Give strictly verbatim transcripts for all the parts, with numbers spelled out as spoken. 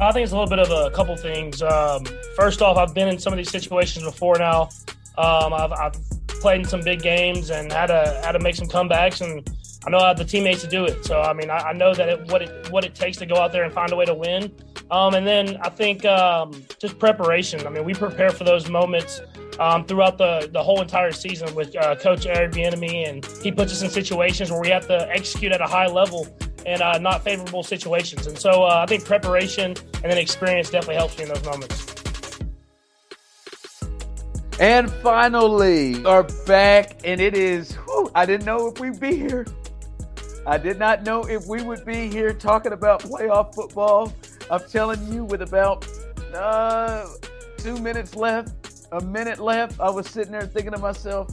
I think it's a little bit of a couple things. Um, first off, I've been in some of these situations before now. Um, I've, I've played in some big games and had to had to make some comebacks, and I know I have the teammates to do it. So I mean, I, I know that it, what it what it takes to go out there and find a way to win. Um, and then I think um, just preparation. I mean, we prepare for those moments um, throughout the, the whole entire season with uh, Coach Eric Bieniemy, and he puts us in situations where we have to execute at a high level and uh, not favorable situations. And so uh, I think preparation and then experience definitely helps me in those moments. And finally, we're back, and it is, whew, I didn't know if we'd be here. I did not know if we would be here talking about playoff football. I'm telling you, with about uh, two minutes left, a minute left, I was sitting there thinking to myself,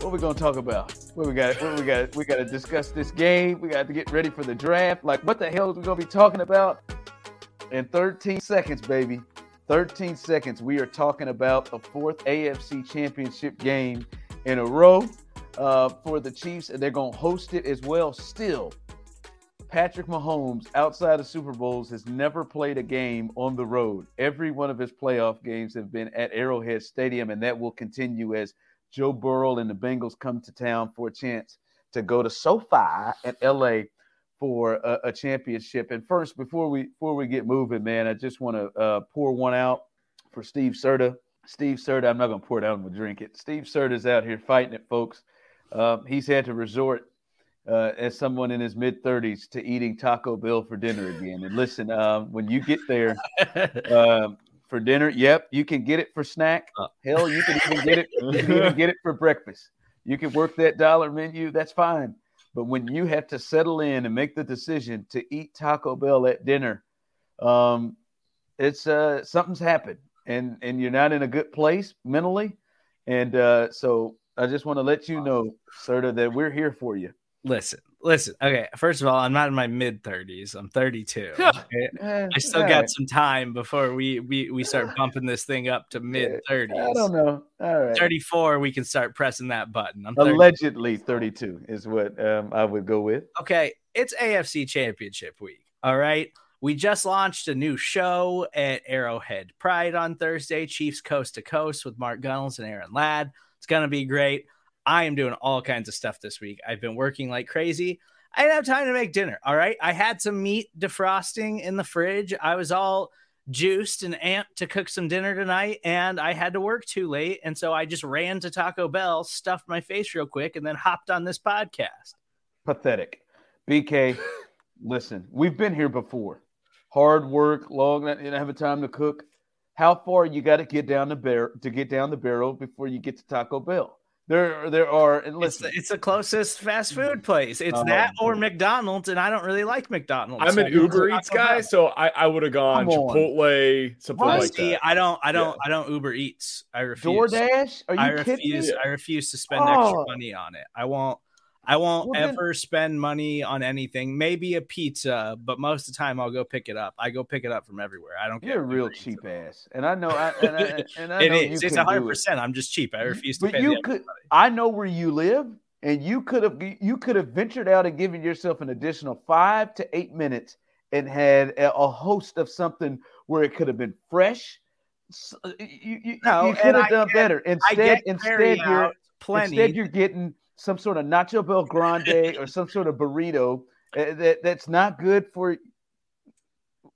what are we going to talk about? What we got? What we got? We got to discuss this game. We got to get ready for the draft. Like, what the hell are we going to be talking about? In thirteen seconds, baby. thirteen seconds, we are talking about a fourth A F C championship game in a row uh, for the Chiefs, and they're going to host it as well. Still, Patrick Mahomes, outside of Super Bowls, has never played a game on the road. Every one of his playoff games have been at Arrowhead Stadium, and that will continue as Joe Burrow and the Bengals come to town for a chance to go to SoFi at L A for a, a championship. And first, before we before we get moving, man, I just want to uh, pour one out for Steve Serta. Steve Serta, I'm not going to pour it out, I'm going to drink it. Steve Serta's out here fighting it, folks. Uh, he's had to resort, uh, as someone in his mid-thirties, to eating Taco Bell for dinner again. And listen, uh, when you get there uh, for dinner, yep, you can get it for snack. Uh. Hell, you can even get it, you can even get it for breakfast. You can work that dollar menu, that's fine. But when you have to settle in and make the decision to eat Taco Bell at dinner, um, it's uh, something's happened, and and you're not in a good place mentally. And uh, so I just want to let you know, Serta, that we're here for you. Listen, listen. Okay, first of all, I'm not in my mid-thirties. I'm thirty-two. Okay? I still got some time before we, we, we start bumping this thing up to mid-thirties. I don't know. All right. thirty-four, we can start pressing that button. I'm thirty-two. Allegedly thirty-two is what um, I would go with. Okay, it's A F C Championship week, all right? We just launched a new show at Arrowhead Pride on Thursday, Chiefs Coast to Coast with Mark Gunnels and Aaron Ladd. It's going to be great. I am doing all kinds of stuff this week. I've been working like crazy. I didn't have time to make dinner. All right. I had some meat defrosting in the fridge. I was all juiced and amped to cook some dinner tonight, and I had to work too late. And so I just ran to Taco Bell, stuffed my face real quick, and then hopped on this podcast. Pathetic. B K, listen, we've been here before. Hard work, long, you don't have time to cook. How far you got to get down the bar- to get down the barrel before you get to Taco Bell? There, there are, and listen, it's, it's the closest fast food place. It's uh, that or McDonald's, and I don't really like McDonald's. I'm so an Uber Eats guy, know. so I, I would have gone Come Chipotle, on. something Honestly, like that. I don't, I don't, yeah. I don't Uber Eats. I refuse. DoorDash? Are you I kidding refuse. Me? I refuse to spend oh. extra money on it. I won't. I won't well, ever then... spend money on anything. Maybe a pizza, but most of the time I'll go pick it up. I go pick it up from everywhere. I don't. You're a real cheap ass, and I know. I, and I, and I it know is. You it's one hundred percent. I'm just cheap. I refuse to. But pay you the could. Money. I know where you live, and you could have. You could have ventured out and given yourself an additional five to eight minutes, and had a host of something where it could have been fresh. So you, you, no, you could have done get, better. Instead, instead you're plenty. Instead, you're getting some sort of Nacho Bel Grande or some sort of burrito that, that's not good for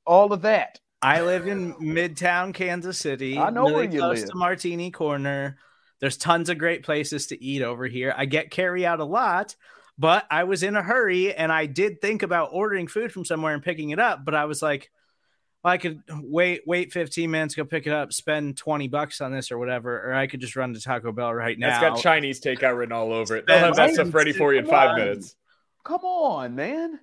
all of that. I live in Midtown Kansas City. I know really where you close live. Close to Martini Corner. There's tons of great places to eat over here. I get carry out a lot, but I was in a hurry, and I did think about ordering food from somewhere and picking it up, but I was like, well, I could wait, wait fifteen minutes, go pick it up, spend twenty bucks on this or whatever, or I could just run to Taco Bell right now. It's got Chinese takeout written all over it. They'll have that stuff ready for you in five minutes. Come on, man.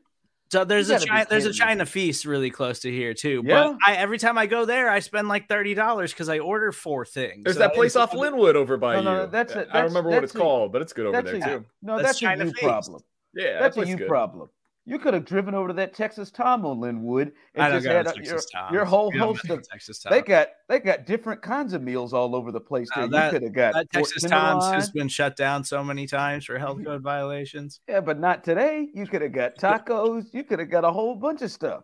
So there's a China, there's a China feast really close to here too. Yeah. But I, every time I go there, I spend like thirty dollars because I order four things. There's so that place off Linwood over by no, you. No, that's a, that's, I remember that's what it's a, called, but it's good over there a, too. No, that's, that's a you problem. Yeah, that's a you problem. You could have driven over to that Texas Tom on Linwood and I just had a, your, your whole host of Texas Tom. They got they got different kinds of meals all over the place. There, uh, that, you could have got that Texas Tom's has been shut down so many times for health code violations. Yeah, but not today. You could have got tacos. You could have got a whole bunch of stuff.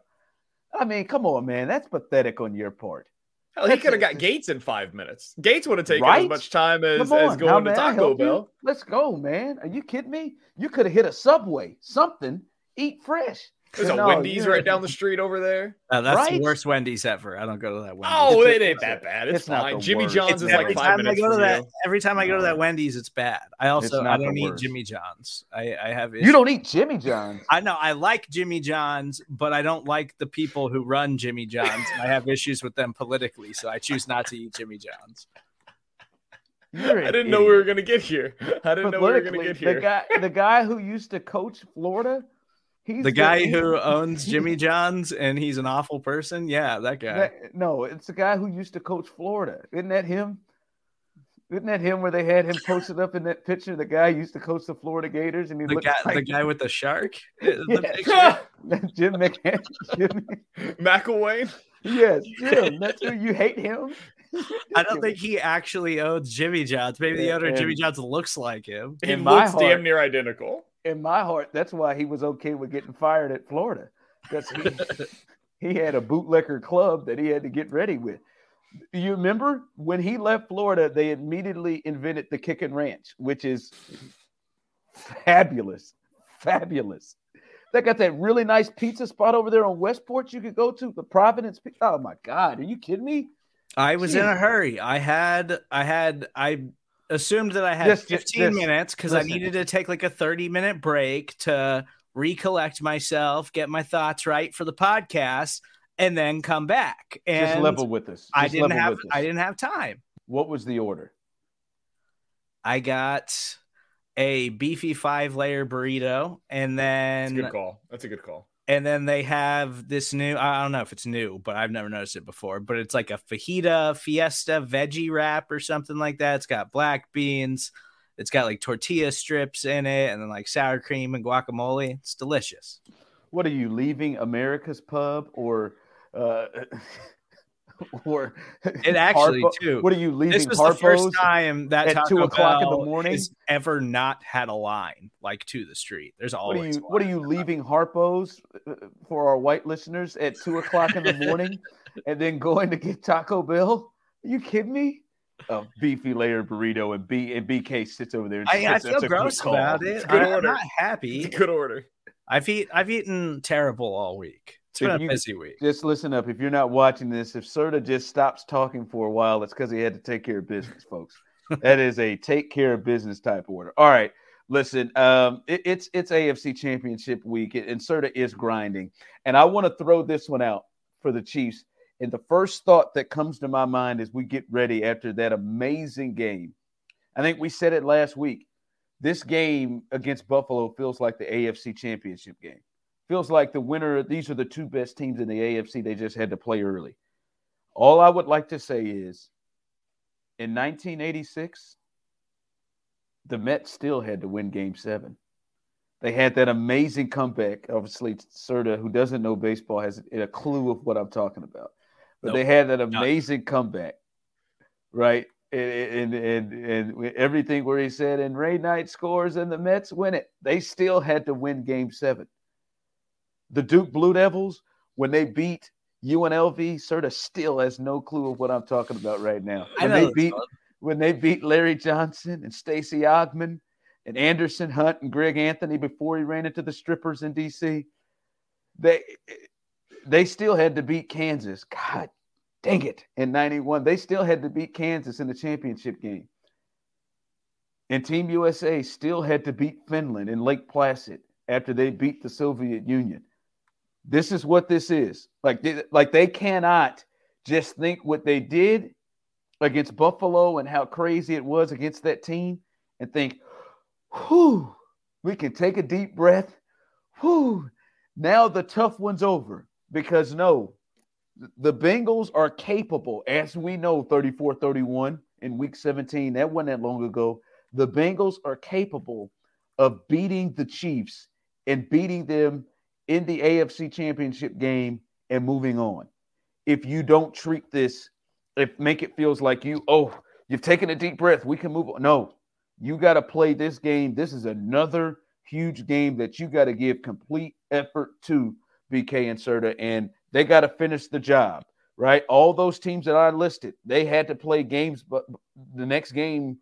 I mean, come on, man. That's pathetic on your part. Hell, he could have got Gates in five minutes. Gates would have taken right? as much time as, as going now, to Taco Bell. Let's go, man. Are you kidding me? You could have hit a Subway, something, eat fresh. There's a no, Wendy's right down the street over there. Uh, that's right? the worst Wendy's ever. I don't go to that Wendy's. Oh, it ain't that bad. It's, it's fine. Jimmy John's it's is like five minutes. That, every time I go to that Wendy's, it's bad. I also I don't eat Jimmy John's. I, I have issues. You don't eat Jimmy John's. I know. I like Jimmy John's, but I don't like the people who run Jimmy John's. I have issues with them politically, so I choose not to eat Jimmy John's. You're I didn't know idiot. we were going to get here. I didn't know we were going to get here. The guy, the guy who used to coach Florida. He's the guy the, who owns Jimmy John's and he's an awful person. Yeah, that guy. That, no, it's the guy who used to coach Florida. Isn't that him? Isn't that him where they had him posted up in that picture? The guy used to coach the Florida Gators and he the looked guy, like the guy with the shark. Yeah. The Jim McElwain. Jim McElwain. Yes, Jim. That's who you hate him. I don't think he actually owns Jimmy John's. Maybe the owner of Jimmy John's looks like him. He looks heart, damn near identical. In my heart, that's why he was okay with getting fired at Florida. Because he, he had a bootlegger club that he had to get ready with. You remember when he left Florida, they immediately invented the Kick and Ranch, which is fabulous, fabulous. They got that really nice pizza spot over there on Westport you could go to, the Providence. Oh, my God. Are you kidding me? I was Jeez. in a hurry. I had – I had – I. assumed that I had just, fifteen just, minutes because I needed to take like a thirty minute break to recollect myself, get my thoughts right for the podcast, and then come back. And just level with this. Just I didn't have I didn't have time. What was the order? I got a beefy five layer burrito, and then that's a good call. That's a good call. And then they have this new, I don't know if it's new, but I've never noticed it before, but it's like a fajita fiesta veggie wrap or something like that. It's got black beans. It's got like tortilla strips in it and then like sour cream and guacamole. It's delicious. What are you, leaving America's Pub or uh, or it actually Harpo? Too. What are you leaving? This was Harpo's the first time that at Taco two o'clock Bell in the morning has ever not had a line like to the street. There's always. What are you, what are you leaving Harpo's for our white listeners at two o'clock in the morning, and then going to get Taco Bell? Are you kidding me? A beefy layered burrito and B and B K sits over there. And I, I feel gross about it. It's good I, order. I'm not happy. It's a good order. I've eat. I've eaten terrible all week. It's been a busy week. Just listen up. If you're not watching this, if Serta just stops talking for a while, it's because he had to take care of business, folks. That is a take care of business type order. All right. Listen, um, it, it's it's A F C Championship week, and Serta is grinding. And I want to throw this one out for the Chiefs. And the first thought that comes to my mind as we get ready after that amazing game, I think we said it last week, this game against Buffalo feels like the A F C Championship game. Feels like the winner, these are the two best teams in the A F C. They just had to play early. All I would like to say is, in nineteen eighty-six, the Mets still had to win Game seven. They had that amazing comeback. Obviously, Serta, who doesn't know baseball, has a clue of what I'm talking about. But nope. They had that amazing Not. comeback, right? And, and, and, and everything where he said, and Ray Knight scores and the Mets win it. They still had to win Game seven. The Duke Blue Devils, when they beat U N L V, Serta still has no clue of what I'm talking about right now. When they beat when they beat Larry Johnson and Stacey Ogman and Anderson Hunt and Greg Anthony before he ran into the strippers in D C, they they still had to beat Kansas. God dang it. In ninety-one, they still had to beat Kansas in the championship game. And Team U S A still had to beat Finland in Lake Placid after they beat the Soviet Union. This is what this is. Like they, like they cannot just think what they did against Buffalo and how crazy it was against that team and think, whew, we can take a deep breath. Whew, now the tough one's over. Because, no, the Bengals are capable, as we know, thirty-four thirty-one in Week seventeen. That wasn't that long ago. The Bengals are capable of beating the Chiefs and beating them in the A F C Championship game and moving on. If you don't treat this, if make it feels like you, oh, you've taken a deep breath, we can move on. No, you got to play this game. This is another huge game that you got to give complete effort to, B K and Serta, and They got to finish the job, right? All those teams that I listed, they had to play games, but the next game,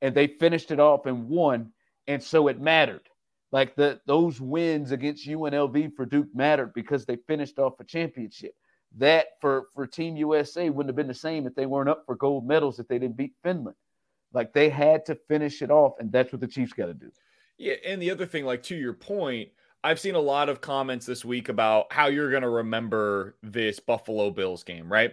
and they finished it off and won, and so it mattered. Like the those wins against U N L V for Duke mattered because they finished off a championship. That for, for Team U S A wouldn't have been the same if they weren't up for gold medals if they didn't beat Finland. Like they had to finish it off, and that's what the Chiefs got to do. Yeah, and the other thing, like to your point, I've seen a lot of comments this week about how you're going to remember this Buffalo Bills game, right?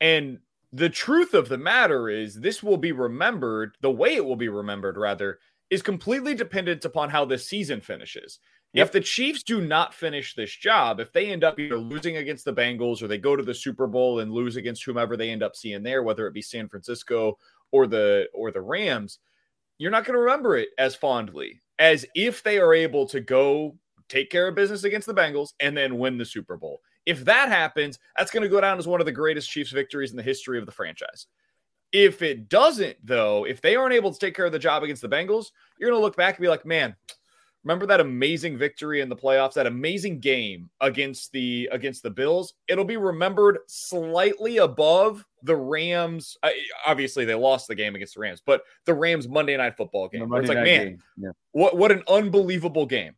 And the truth of the matter is this will be remembered, the way it will be remembered, rather, is completely dependent upon how this season finishes. Yep. If the Chiefs do not finish this job, if they end up either losing against the Bengals or they go to the Super Bowl and lose against whomever they end up seeing there, whether it be San Francisco or the or the Rams, you're not going to remember it as fondly as if they are able to go take care of business against the Bengals and then win the Super Bowl. If that happens, that's going to go down as one of the greatest Chiefs victories in the history of the franchise. If it doesn't, though, if they aren't able to take care of the job against the Bengals, you're going to look back and be like, man, remember that amazing victory in the playoffs, that amazing game against the against the Bills? It'll be remembered slightly above the Rams. I, obviously, they lost the game against the Rams, but the Rams Monday Night Football game. Where it's like, man, yeah. what, what an unbelievable game.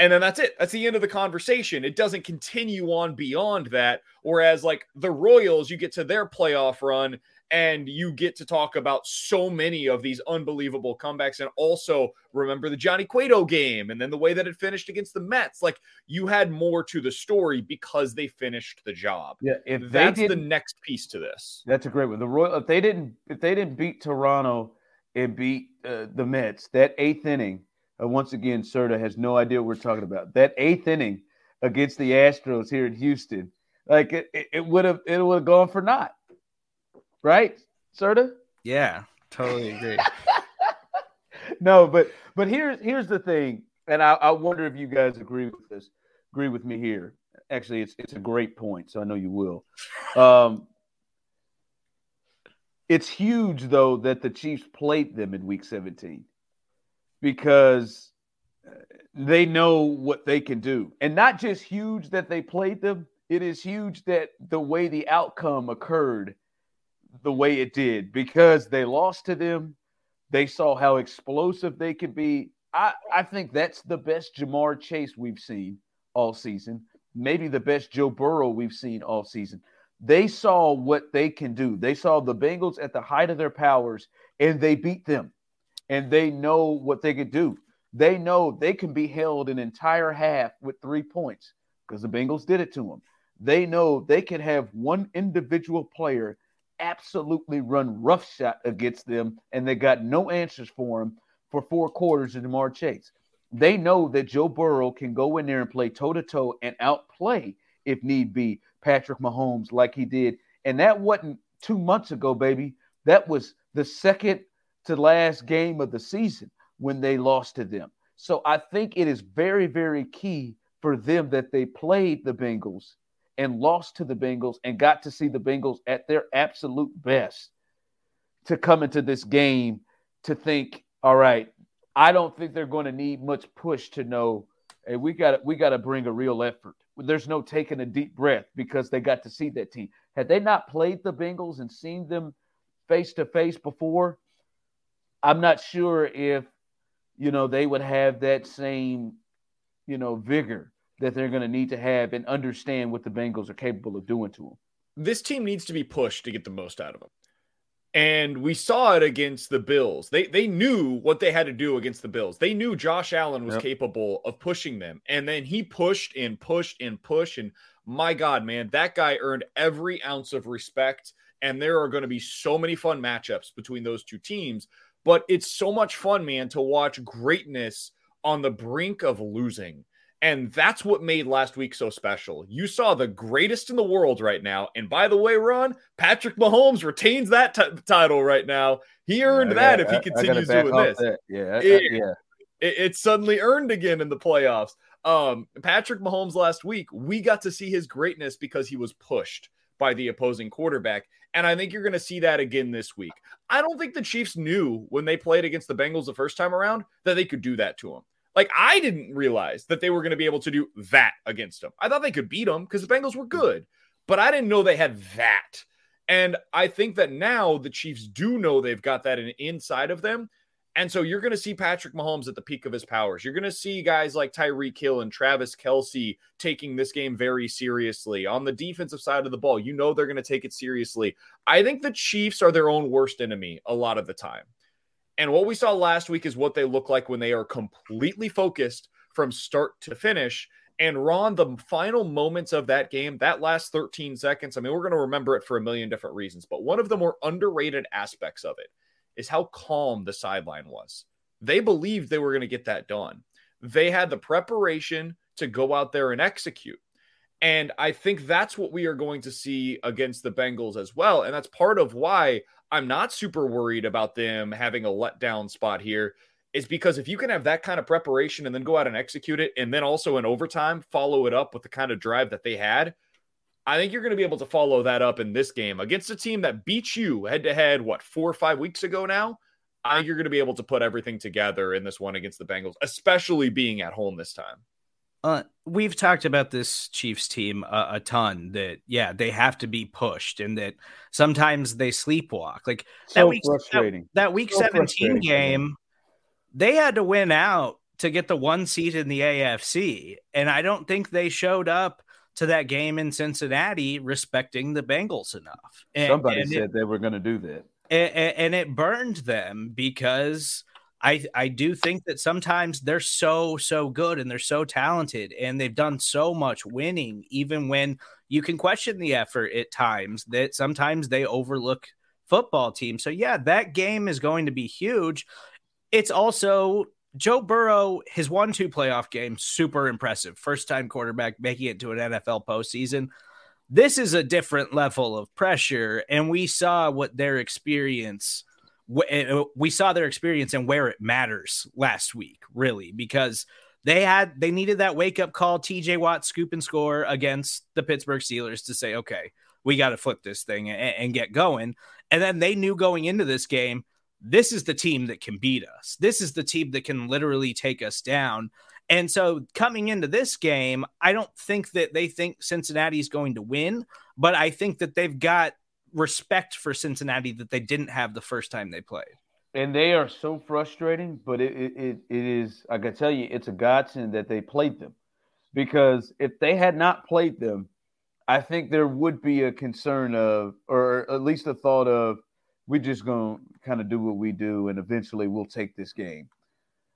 And then that's it. That's the end of the conversation. It doesn't continue on beyond that. Whereas like the Royals, you get to their playoff run and you get to talk about so many of these unbelievable comebacks and also remember the Johnny Cueto game and then the way that it finished against the Mets. Like you had more to the story because they finished the job. Yeah, if that's the next piece to this. That's a great one. The Royal, if they didn't, if they didn't beat Toronto and beat uh, the Mets, that eighth inning, once again, Serta has no idea what we're talking about. That eighth inning against the Astros here in Houston, like it, it would have, it would have gone for naught, right, Serta? Yeah, totally agree. No, but but here's here's the thing, and I, I wonder if you guys agree with this, agree with me here. Actually, it's it's a great point, so I know you will. Um, it's huge though that the Chiefs played them in Week seventeen. Because they know what they can do. And not just huge that they played them, it is huge that the way the outcome occurred the way it did. Because they lost to them, they saw how explosive they could be. I, I think that's the best Ja'Marr Chase we've seen all season. Maybe the best Joe Burrow we've seen all season. They saw what they can do. They saw the Bengals at the height of their powers, and they beat them. And they know what they could do. They know they can be held an entire half with three points because the Bengals did it to them. They know they can have one individual player absolutely run roughshod against them, and they got no answers for him for four quarters of Ja'Marr Chase. They know that Joe Burrow can go in there and play toe-to-toe and outplay, if need be, Patrick Mahomes like he did. And that wasn't two months ago, baby. That was the second to last game of the season when they lost to them. So I think it is very, very key for them that they played the Bengals and lost to the Bengals and got to see the Bengals at their absolute best to come into this game to think, all right, I don't think they're going to need much push to know, hey, we got we got to bring a real effort. There's no taking a deep breath because they got to see that team. Had they not played the Bengals and seen them face-to-face before, I'm not sure if, you know, they would have that same, you know, vigor that they're going to need to have and understand what the Bengals are capable of doing to them. This team needs to be pushed to get the most out of them. And we saw it against the Bills. They they knew what they had to do against the Bills. They knew Josh Allen was yep. capable of pushing them. And then he pushed and pushed and pushed. And my God, man, that guy earned every ounce of respect. And there are going to be so many fun matchups between those two teams. But it's so much fun, man, to watch greatness on the brink of losing. And that's what made last week so special. You saw the greatest in the world right now. And by the way, Ron, Patrick Mahomes retains that t- title right now. He earned yeah, that I, if he continues doing this. That. Yeah, I, it, I, yeah. It, it's suddenly earned again in the playoffs. Um, Patrick Mahomes last week, we got to see his greatness because he was pushed by the opposing quarterback. And I think you're going to see that again this week. I don't think the Chiefs knew when they played against the Bengals the first time around that they could do that to them. Like, I didn't realize that they were going to be able to do that against them. I thought they could beat them because the Bengals were good, but I didn't know they had that. And I think that now the Chiefs do know they've got that in, inside of them. And so you're going to see Patrick Mahomes at the peak of his powers. You're going to see guys like Tyreek Hill and Travis Kelce taking this game very seriously. On the defensive side of the ball, you know they're going to take it seriously. I think the Chiefs are their own worst enemy a lot of the time. And what we saw last week is what they look like when they are completely focused from start to finish. And Ron, the final moments of that game, that last thirteen seconds, I mean, we're going to remember it for a million different reasons, but one of the more underrated aspects of it is how calm the sideline was. They believed they were going to get that done. They had the preparation to go out there and execute. And I think that's what we are going to see against the Bengals as well. And that's part of why I'm not super worried about them having a letdown spot here, is because if you can have that kind of preparation and then go out and execute it, and then also in overtime follow it up with the kind of drive that they had, I think you're going to be able to follow that up in this game against a team that beat you head-to-head, what, four or five weeks ago now? I think you're going to be able to put everything together in this one against the Bengals, especially being at home this time. Uh, we've talked about this Chiefs team uh, a ton, that, yeah, they have to be pushed and that sometimes they sleepwalk. Like so that, week, that, that week so seventeen game, they had to win out to get the one seed in the A F C. And I don't think they showed up to that game in Cincinnati respecting the Bengals enough. And, Somebody and said it, they were going to do that. And, and it burned them because I, I do think that sometimes they're so, so good and they're so talented and they've done so much winning, even when you can question the effort at times, that sometimes they overlook football teams. So, yeah, that game is going to be huge. It's also Joe Burrow, his one two playoff game, super impressive. First-time quarterback making it to an N F L postseason. This is a different level of pressure, and we saw what their experience – we saw their experience and where it matters last week, really, because they had, they needed that wake up call, T J Watt scoop and score against the Pittsburgh Steelers to say, okay, we got to flip this thing and, and get going. And then they knew going into this game, this is the team that can beat us. This is the team that can literally take us down. And so coming into this game, I don't think that they think Cincinnati is going to win, but I think that they've got respect for Cincinnati that they didn't have the first time they played. And they are so frustrating, but it it it is, I can tell you, it's a godsend that they played them, because if they had not played them, I think there would be a concern of, or at least a thought of, we're just going to kind of do what we do and eventually we'll take this game.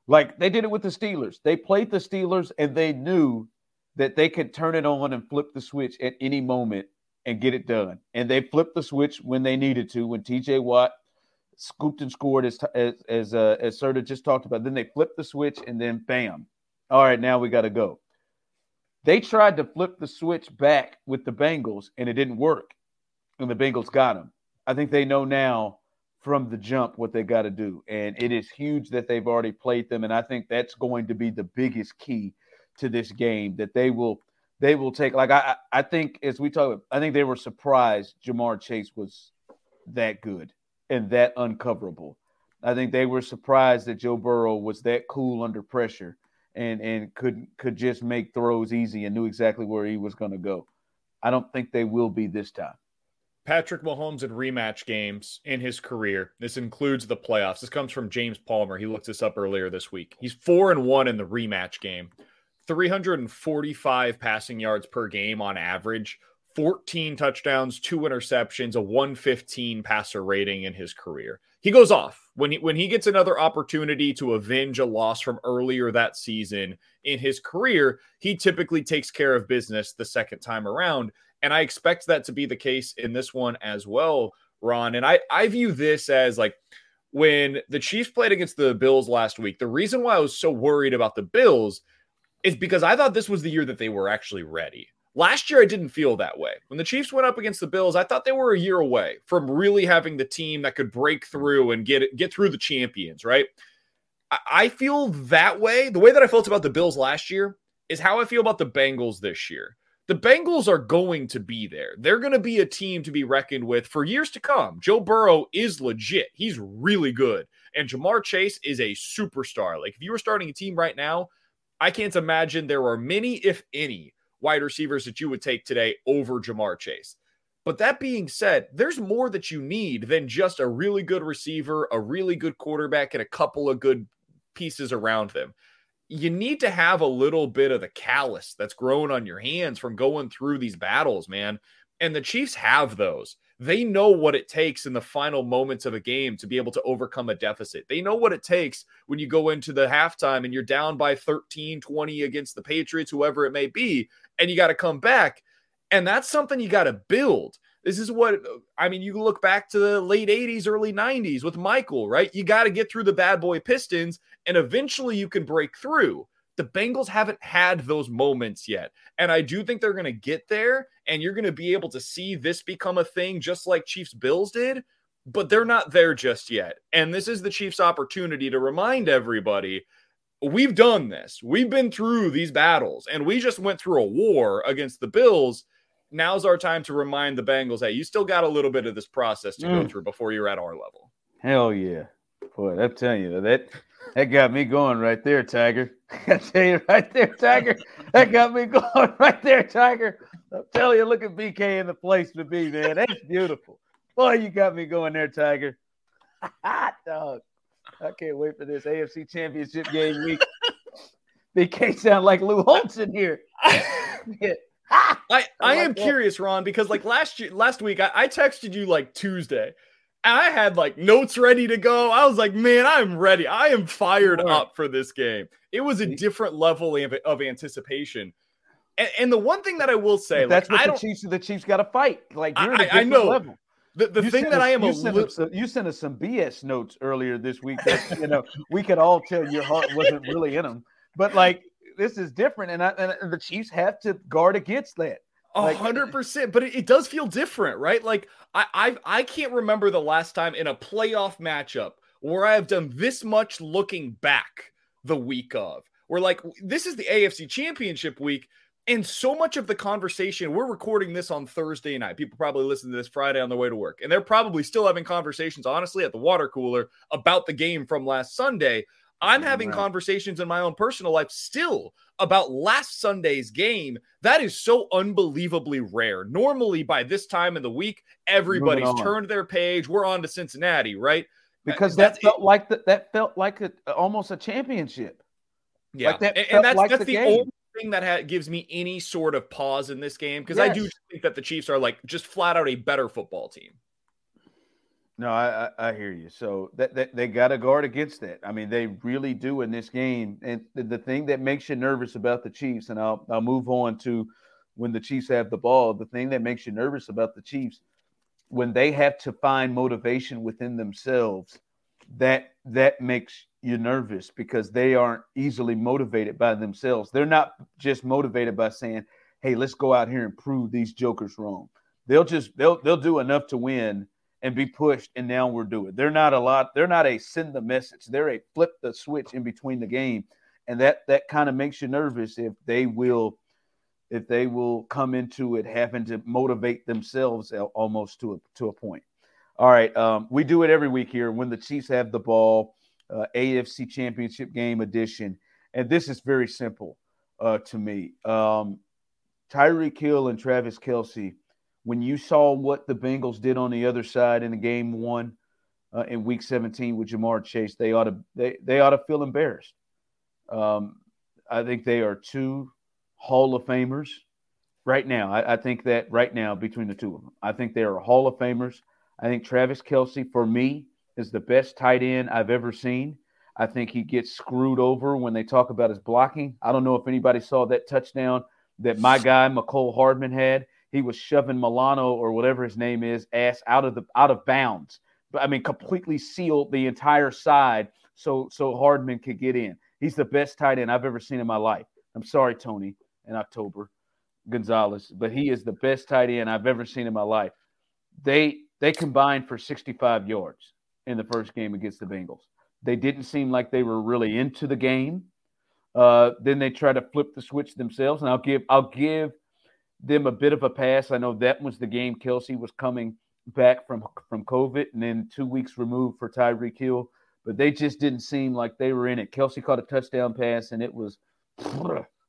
Like they did it with the Steelers. They played the Steelers and they knew that they could turn it on and flip the switch at any moment and get it done. And they flipped the switch when they needed to, when T J Watt scooped and scored, as as as, uh, as Serta just talked about. Then they flipped the switch, and then bam. All right, now we got to go. They tried to flip the switch back with the Bengals, and it didn't work, and the Bengals got them. I think they know now from the jump what they got to do, and it is huge that they've already played them, and I think that's going to be the biggest key to this game, that they will – They will take, like, I I think, as we talk about, I think they were surprised Ja'Marr Chase was that good and that uncoverable. I think they were surprised that Joe Burrow was that cool under pressure and, and could could just make throws easy and knew exactly where he was going to go. I don't think they will be this time. Patrick Mahomes in rematch games in his career. This includes the playoffs. This comes from James Palmer. He looked this up earlier this week. He's four and one in the rematch game. three hundred forty-five passing yards per game on average, fourteen touchdowns, two interceptions, a one fifteen passer rating in his career. He goes off. When he, when he gets another opportunity to avenge a loss from earlier that season in his career, he typically takes care of business the second time around. And I expect that to be the case in this one as well, Ron. And I, I view this as like, when the Chiefs played against the Bills last week, the reason why I was so worried about the Bills is because I thought this was the year that they were actually ready. Last year, I didn't feel that way. When the Chiefs went up against the Bills, I thought they were a year away from really having the team that could break through and get get through the champions, right? I, I feel that way. The way that I felt about the Bills last year is how I feel about the Bengals this year. the Bengals are going to be there. They're going to be a team to be reckoned with for years to come. Joe Burrow is legit. He's really good. And Ja'Marr Chase is a superstar. Like, if you were starting a team right now, I can't imagine there are many, if any, wide receivers that you would take today over Ja'Marr Chase. But that being said, there's more that you need than just a really good receiver, a really good quarterback, and a couple of good pieces around them. You need to have a little bit of the callus that's growing on your hands from going through these battles, man. And the Chiefs have those. They know what it takes in the final moments of a game to be able to overcome a deficit. They know what it takes when you go into the halftime and you're down by thirteen, twenty against the Patriots, whoever it may be, and you got to come back. And that's something you got to build. This is what, I mean, you look back to the late eighties, early nineties with Michael, right? You got to get through the bad boy Pistons, and eventually you can break through. The Bengals haven't had those moments yet. And I do think they're going to get there, and you're going to be able to see this become a thing just like Chiefs Bills did, but they're not there just yet. And this is the Chiefs' opportunity to remind everybody, we've done this. We've been through these battles, and we just went through a war against the Bills. Now's our time to remind the Bengals, hey, you still got a little bit of this process to mm. go through before you're at our level. Hell yeah. Boy, I'm telling you, that that got me going right there, Tiger. I tell you right there, Tiger. That got me going right there, Tiger. I'm telling you, look at B K in the place to be, man. That's beautiful. Boy, you got me going there, Tiger. Hot dog. I can't wait for this A F C Championship game week. B K sound like Lou Holtz in here. Yeah. I, I am curious, Ron, because like last year, last week, I, I texted you like Tuesday, and I had like notes ready to go. I was like, man, I'm ready. I am fired up for this game. It was a different level of, of anticipation. And, and the one thing that I will say, that's like, what I the don't, Chiefs. The Chiefs got to fight. Like you're I, I know level. the the you thing that us, I am. You, a sent li- us, you sent us some B S notes earlier this week that you know we could all tell your heart wasn't really in them, but like. This is different, and, I, and the Chiefs have to guard against that. A hundred percent, but it, it does feel different, right? Like I, I, I can't remember the last time in a playoff matchup where I have done this much looking back the week of. We're like, this is the A F C Championship week, and so much of the conversation. We're recording this on Thursday night. People probably listen to this Friday on their way to work, and they're probably still having conversations, honestly, at the water cooler about the game from last Sunday. I'm having right. conversations in my own personal life still about last Sunday's game. That is so unbelievably rare. Normally, by this time in the week, everybody's turned their page. We're on to Cincinnati, right? Because that, that felt it. like the, that felt like a, almost a championship. Yeah, like that and, and that's like that's the, the only thing that ha- gives me any sort of pause in this game because yes. I do think that the Chiefs are like just flat out a better football team. No, I, I, I hear you. So that, that they got to guard against that. I mean, they really do in this game. And the, the thing that makes you nervous about the Chiefs, and I'll I'll move on to when the Chiefs have the ball, the thing that makes you nervous about the Chiefs, when they have to find motivation within themselves, that that makes you nervous because they aren't easily motivated by themselves. They're not just motivated by saying, hey, let's go out here and prove these jokers wrong. They'll just they'll they'll do enough to win and be pushed, and now we're doing. They're not a lot. They're not a send the message. They're a flip the switch in between the game, and that that kind of makes you nervous if they will, if they will come into it having to motivate themselves almost to a to a point. All right, um, we do it every week here when the Chiefs have the ball, uh, A F C Championship game edition, and this is very simple uh, to me. Um, Tyreek Hill and Travis Kelce. When you saw what the Bengals did on the other side in the game one uh, in week seventeen with Ja'Marr Chase, they ought to they, they ought to feel embarrassed. Um, I think they are two Hall of Famers right now. I, I think that right now between the two of them, I think they are Hall of Famers. I think Travis Kelce, for me, is the best tight end I've ever seen. I think he gets screwed over when they talk about his blocking. I don't know if anybody saw that touchdown that my guy McCole Hardman had. He was shoving Milano or whatever his name is ass out of the out of bounds. But I mean, completely sealed the entire side so so Hardman could get in. He's the best tight end I've ever seen in my life. I'm sorry, Tony, in October, Gonzalez, but he is the best tight end I've ever seen in my life. They they combined for sixty-five yards in the first game against the Bengals. They didn't seem like they were really into the game. Uh, then they tried to flip the switch themselves, and I'll give I'll give. them a bit of a pass. I know that was the game Kelce was coming back from, from COVID and then two weeks removed for Tyreek Hill, but they just didn't seem like they were in it. Kelce caught a touchdown pass, and it was,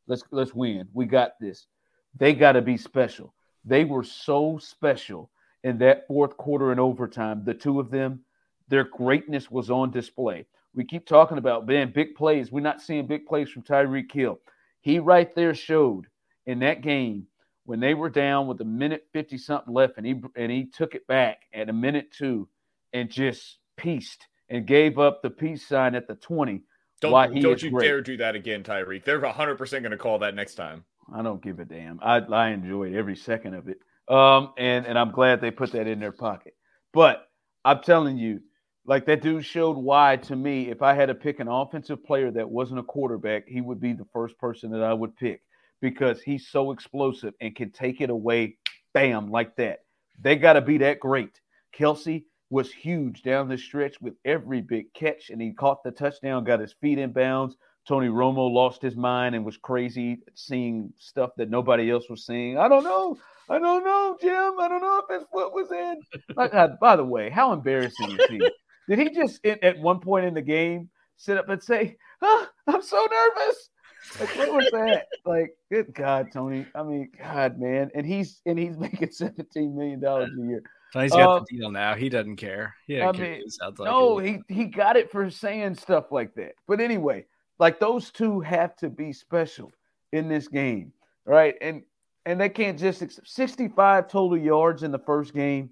let's let's win. We got this. They got to be special. They were so special in that fourth quarter and overtime. The two of them, their greatness was on display. We keep talking about, man, big plays. We're not seeing big plays from Tyreek Hill. He right there showed in that game when they were down with a minute fifty-something left, and he and he took it back at a minute two and just pieced and gave up the peace sign at the twenty. Don't, don't you great. dare do that again, Tyreek. They're one hundred percent going to call that next time. I don't give a damn. I, I enjoyed every second of it, um, and, and I'm glad they put that in their pocket. But I'm telling you, like, that dude showed why, to me, if I had to pick an offensive player that wasn't a quarterback, he would be the first person that I would pick because he's so explosive and can take it away, bam, like that. They got to be that great. Kelce was huge down the stretch with every big catch, and he caught the touchdown, got his feet in bounds. Tony Romo lost his mind and was crazy seeing stuff that nobody else was seeing. I don't know. I don't know, Jim. I don't know if that's what was in. Like, uh, by the way, how embarrassing is he? Did he just, at one point in the game, sit up and say, oh, I'm so nervous? Like, what was that? Like, good God, Tony. I mean, God, man. And he's and he's making seventeen million dollars a year. Tony's got um, the deal now. He doesn't care. He doesn't I care. Mean, like no, it. he he got it for saying stuff like that. But anyway, like, those two have to be special in this game, right? And and they can't just – sixty-five total yards in the first game.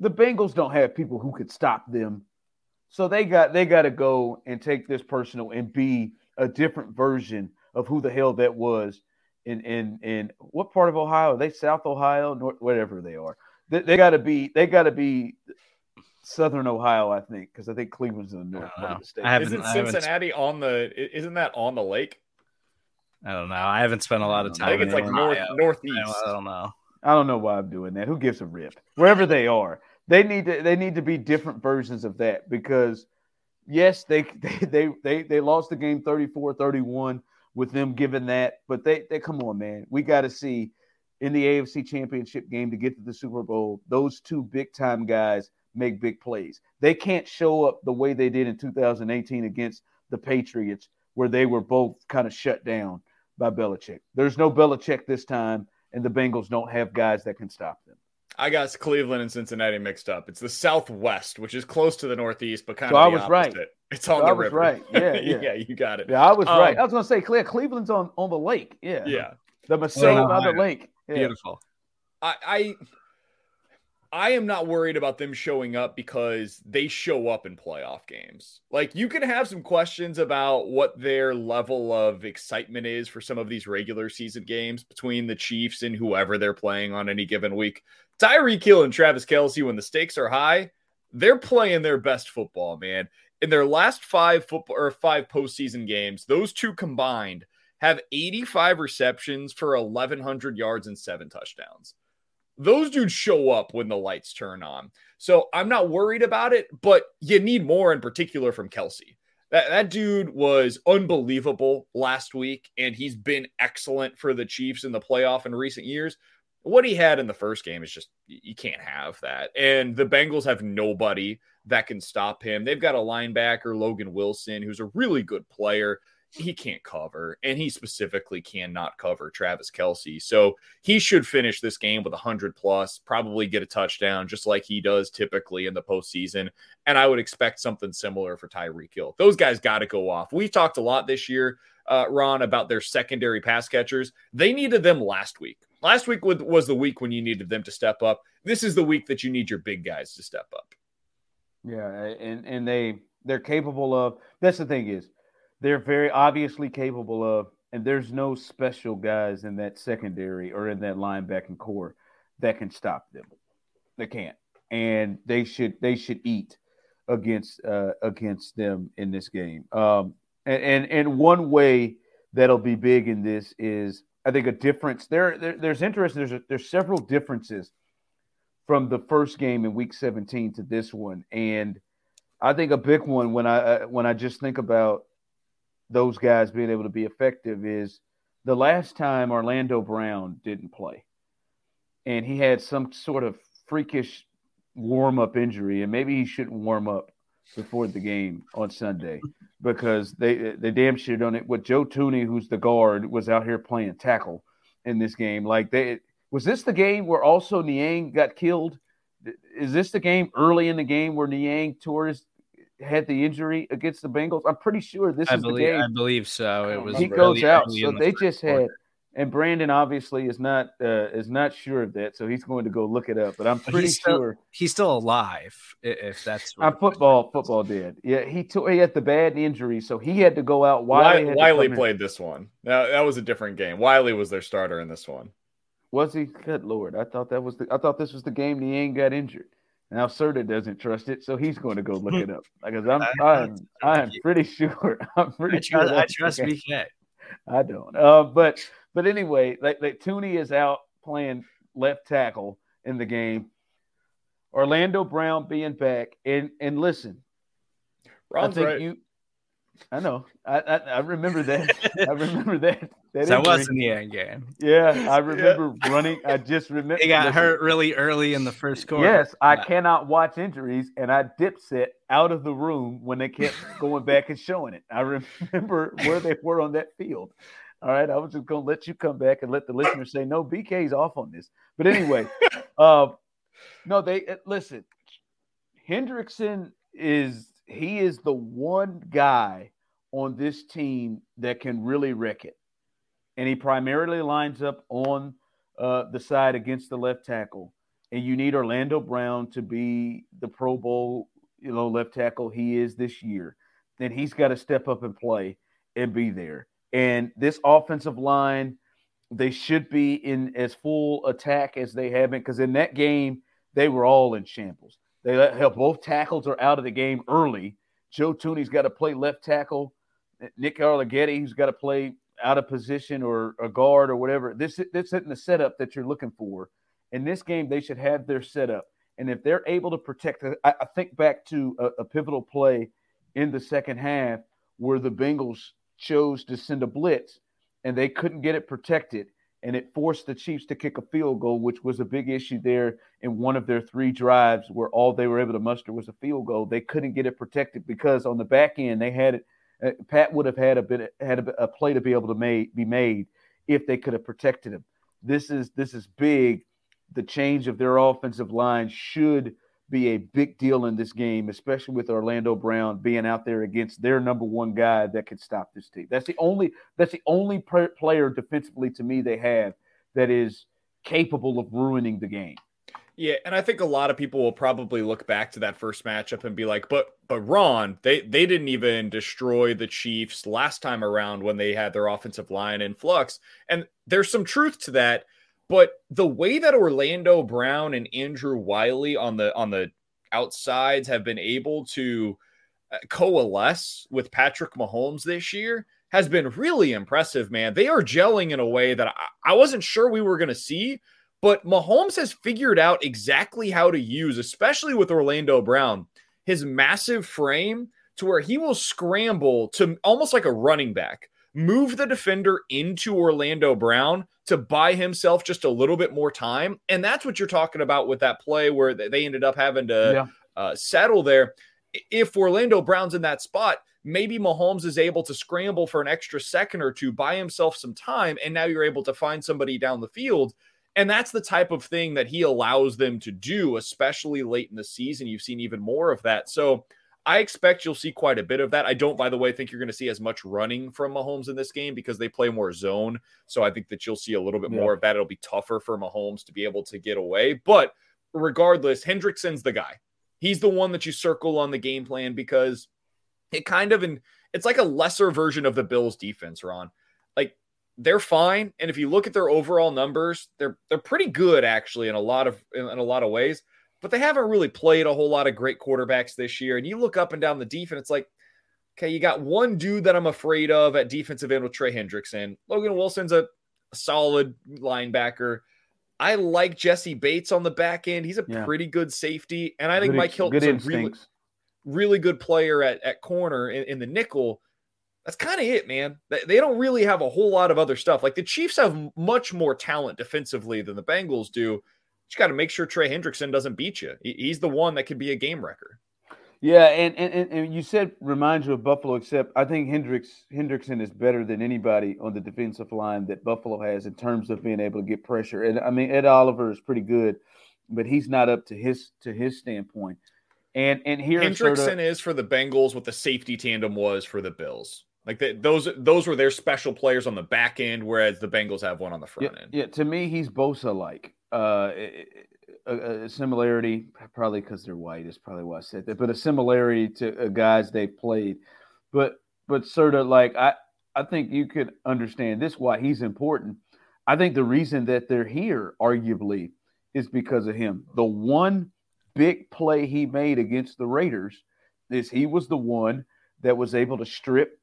The Bengals don't have people who could stop them. So they got they got to go and take this personal and be a different version of who the hell that was in, in, in what part of Ohio? Are they South Ohio? North, whatever they are. They, they got to be – they got to be – Southern Ohio, I think, because I think Cleveland's in the north part of the state. Isn't Cincinnati on the? Isn't that on the lake? I don't know. I haven't spent a lot of time. I think it's like north, northeast. I don't know. I don't know why I'm doing that. Who gives a rip? Wherever they are, they need to. They need to be different versions of that because, yes, they they they they, they lost the game thirty-four thirty-one with them giving that. But they they come on, man. We got to see in the A F C Championship game to get to the Super Bowl. Those two big time guys make big plays. They can't show up the way they did in two thousand eighteen against the Patriots, where they were both kind of shut down by Belichick. There's no Belichick this time, and the Bengals don't have guys that can stop them. I got Cleveland and Cincinnati mixed up. It's the Southwest, which is close to the Northeast, but kind so of the I was opposite. Right. It's on so the I was river. Right. Yeah, yeah. Yeah, you got it. Yeah, I was um, right. I was going to say, Cleveland's on, on the lake. Yeah. Yeah. The Messiah oh, by the lake. Yeah. Beautiful. I... I I am not worried about them showing up because they show up in playoff games. Like, you can have some questions about what their level of excitement is for some of these regular season games between the Chiefs and whoever they're playing on any given week. Tyreek Hill and Travis Kelce, when the stakes are high, they're playing their best football, man. In their last five football or five postseason games, those two combined have eighty-five receptions for eleven hundred yards and seven touchdowns. Those dudes show up when the lights turn on. So I'm not worried about it, but you need more, in particular from Kelce. That, that dude was unbelievable last week, and he's been excellent for the Chiefs in the playoff in recent years. What he had in the first game is just, you can't have that. And the Bengals have nobody that can stop him. They've got a linebacker, Logan Wilson, who's a really good player. He can't cover, and he specifically cannot cover Travis Kelce. So he should finish this game with one hundred plus, probably get a touchdown just like he does typically in the postseason. And I would expect something similar for Tyreek Hill. Those guys got to go off. We've talked a lot this year, uh, Ron, about their secondary pass catchers. They needed them last week. Last week was the week when you needed them to step up. This is the week that you need your big guys to step up. Yeah, and, and they, they're capable of – that's the thing is, they're very obviously capable of, and there's no special guys in that secondary or in that linebacking core that can stop them. They can't, and they should they should eat against uh, against them in this game. Um, and, and and one way that'll be big in this is, I think, a difference. There, there there's interest. There's a, there's several differences from the first game in Week seventeen to this one, and I think a big one when I when I just think about those guys being able to be effective is the last time Orlando Brown didn't play and he had some sort of freakish warm-up injury, and maybe he shouldn't warm up before the game on Sunday because they they damn sure done it with Joe Tooney, who's the guard, was out here playing tackle in this game. Like, they was this the game where also Niang got killed? Is this the game early in the game where Niang tore his had the injury against the Bengals? I'm pretty sure this I is believe, the game. I believe so. It was he goes out, so they the just quarter. had. And Brandon obviously is not uh, is not sure of that, so he's going to go look it up. But I'm pretty he's still, sure he's still alive. If that's what I'm football, football did. Yeah, he took he had the bad injury, so he had to go out. Wiley, Wiley, Wiley played in. this one. Now that was a different game. Wiley was their starter in this one. Was he? Good Lord, I thought that was the I thought this was the game Niang got injured. Now Serta doesn't trust it, so he's going to go look it up. Because I'm I'm I'm pretty sure I'm pretty I sure. I trust me yet. I don't. Uh, but. But anyway, like, like Tooney is out playing left tackle in the game. Orlando Brown being back, and and listen, Ron's I think right. you, I know, I I, I remember that, I remember that. That, that was in the end game. Yeah, I remember yeah. running. I just remember he got listen. hurt really early in the first quarter. Yes, I wow. cannot watch injuries, and I dipset out of the room when they kept going back and showing it. I remember where they were on that field. All right, I was just going to let you come back and let the listeners say, no, B K's off on this. But anyway, uh, no, they – listen, Hendrickson is – he is the one guy on this team that can really wreck it. And he primarily lines up on uh, the side against the left tackle. And you need Orlando Brown to be the Pro Bowl, you know, left tackle he is this year. Then he's got to step up and play and be there. And this offensive line, they should be in as full attack as they have been because in that game, they were all in shambles. They let, both tackles are out of the game early. Joe Tooney's got to play left tackle. Nick Arlighetti, who's got to play out of position or a guard or whatever. This, this isn't the setup that you're looking for. In this game, they should have their setup. And if they're able to protect – I think back to a, a pivotal play in the second half where the Bengals – chose to send a blitz, and they couldn't get it protected, and it forced the Chiefs to kick a field goal, which was a big issue there in one of their three drives where all they were able to muster was a field goal. They couldn't get it protected because on the back end they had it. Uh, Pat would have had a bit had a, a play to be able to made, be made if they could have protected him. This is this is big. The change of their offensive line should be a big deal in this game, especially with Orlando Brown being out there against their number one guy that can stop this team. That's the only that's the only player defensively to me they have that is capable of ruining the game. Yeah, and I think a lot of people will probably look back to that first matchup and be like, but but Ron, they, they didn't even destroy the Chiefs last time around when they had their offensive line in flux. And there's some truth to that. But the way that Orlando Brown and Andrew Wiley on the on the outsides have been able to coalesce with Patrick Mahomes this year has been really impressive, man. They are gelling in a way that I, I wasn't sure we were going to see, but Mahomes has figured out exactly how to use, especially with Orlando Brown, his massive frame to where he will scramble to almost like a running back. Move the defender into Orlando Brown to buy himself just a little bit more time. And that's what you're talking about with that play where they ended up having to yeah. uh, settle there. If Orlando Brown's in that spot, maybe Mahomes is able to scramble for an extra second or two, buy himself some time, and now you're able to find somebody down the field. And that's the type of thing that he allows them to do, especially late in the season. You've seen even more of that. So I expect you'll see quite a bit of that. I don't, by the way, think you're going to see as much running from Mahomes in this game because they play more zone. So I think that you'll see a little bit yeah. more of that. It'll be tougher for Mahomes to be able to get away. But regardless, Hendrickson's the guy. He's the one that you circle on the game plan because it kind of and it's like a lesser version of the Bills defense, Ron. Like they're fine. And if you look at their overall numbers, they're they're pretty good actually in a lot of in, in a lot of ways. But they haven't really played a whole lot of great quarterbacks this year. And you look up and down the defense, it's like, okay, you got one dude that I'm afraid of at defensive end with Trey Hendrickson. Logan Wilson's a, a solid linebacker. I like Jesse Bates on the back end. He's a yeah. pretty good safety. And I think good, Mike Hilton's a really, really good player at, at corner in, in the nickel. that's kind of it, man. They don't really have a whole lot of other stuff. Like the Chiefs have much more talent defensively than the Bengals do. Just got to make sure Trey Hendrickson doesn't beat you. He's the one that could be a game wrecker. Yeah, and, and, and you said reminds you of Buffalo, except I think Hendricks, Hendrickson is better than anybody on the defensive line that Buffalo has in terms of being able to get pressure. And, I mean, Ed Oliver is pretty good, but he's not up to his to his standpoint. And and here Hendrickson Serta, is for the Bengals what the safety tandem was for the Bills. Like the, those those were their special players on the back end, whereas the Bengals have one on the front yeah, end. Yeah, to me, he's Bosa-like. Uh, it, A, a similarity, probably because they're white is probably why I said that, but a similarity to uh, guys they played. But but sort of like I, I think you could understand this, why he's important. I think the reason that they're here, arguably, is because of him. The one big play he made against the Raiders is he was the one that was able to strip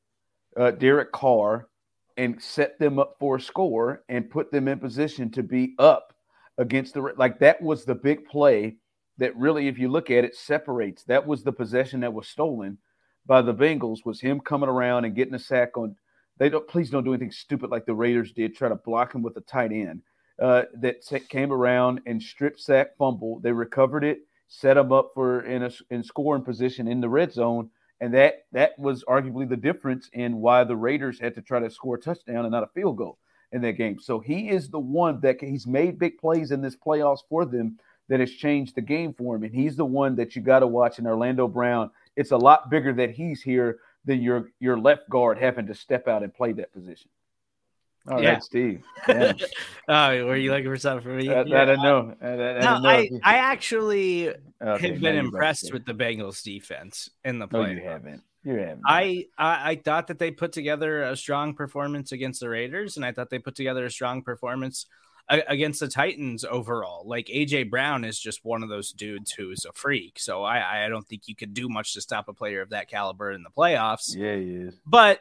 uh, Derek Carr and set them up for a score and put them in position to be up against the – like that was the big play that really, if you look at it, separates. That was the possession that was stolen by the Bengals, was him coming around and getting a sack on – they don't please don't do anything stupid like the Raiders did, try to block him with a tight end. Uh, that came around and strip sack fumble. They recovered it, set him up for in a in scoring position in the red zone, and that that was arguably the difference in why the Raiders had to try to score a touchdown and not a field goal in that game. So he is the one that can, he's made big plays in this playoffs for them that has changed the game for him. And he's the one that you got to watch in Orlando Brown. It's a lot bigger that he's here than your, your left guard having to step out and play that position. All yeah. right, Steve. Yeah. Oh, were you looking for something for me? I, yeah. I don't know. I, I, no, don't know. I, I actually okay, have been impressed with the Bengals defense in the playoffs. No, you haven't. I, I I thought that they put together a strong performance against the Raiders, and I thought they put together a strong performance a, against the Titans overall. Like, A J Brown is just one of those dudes who is a freak, so I, I don't think you could do much to stop a player of that caliber in the playoffs. Yeah, he is. But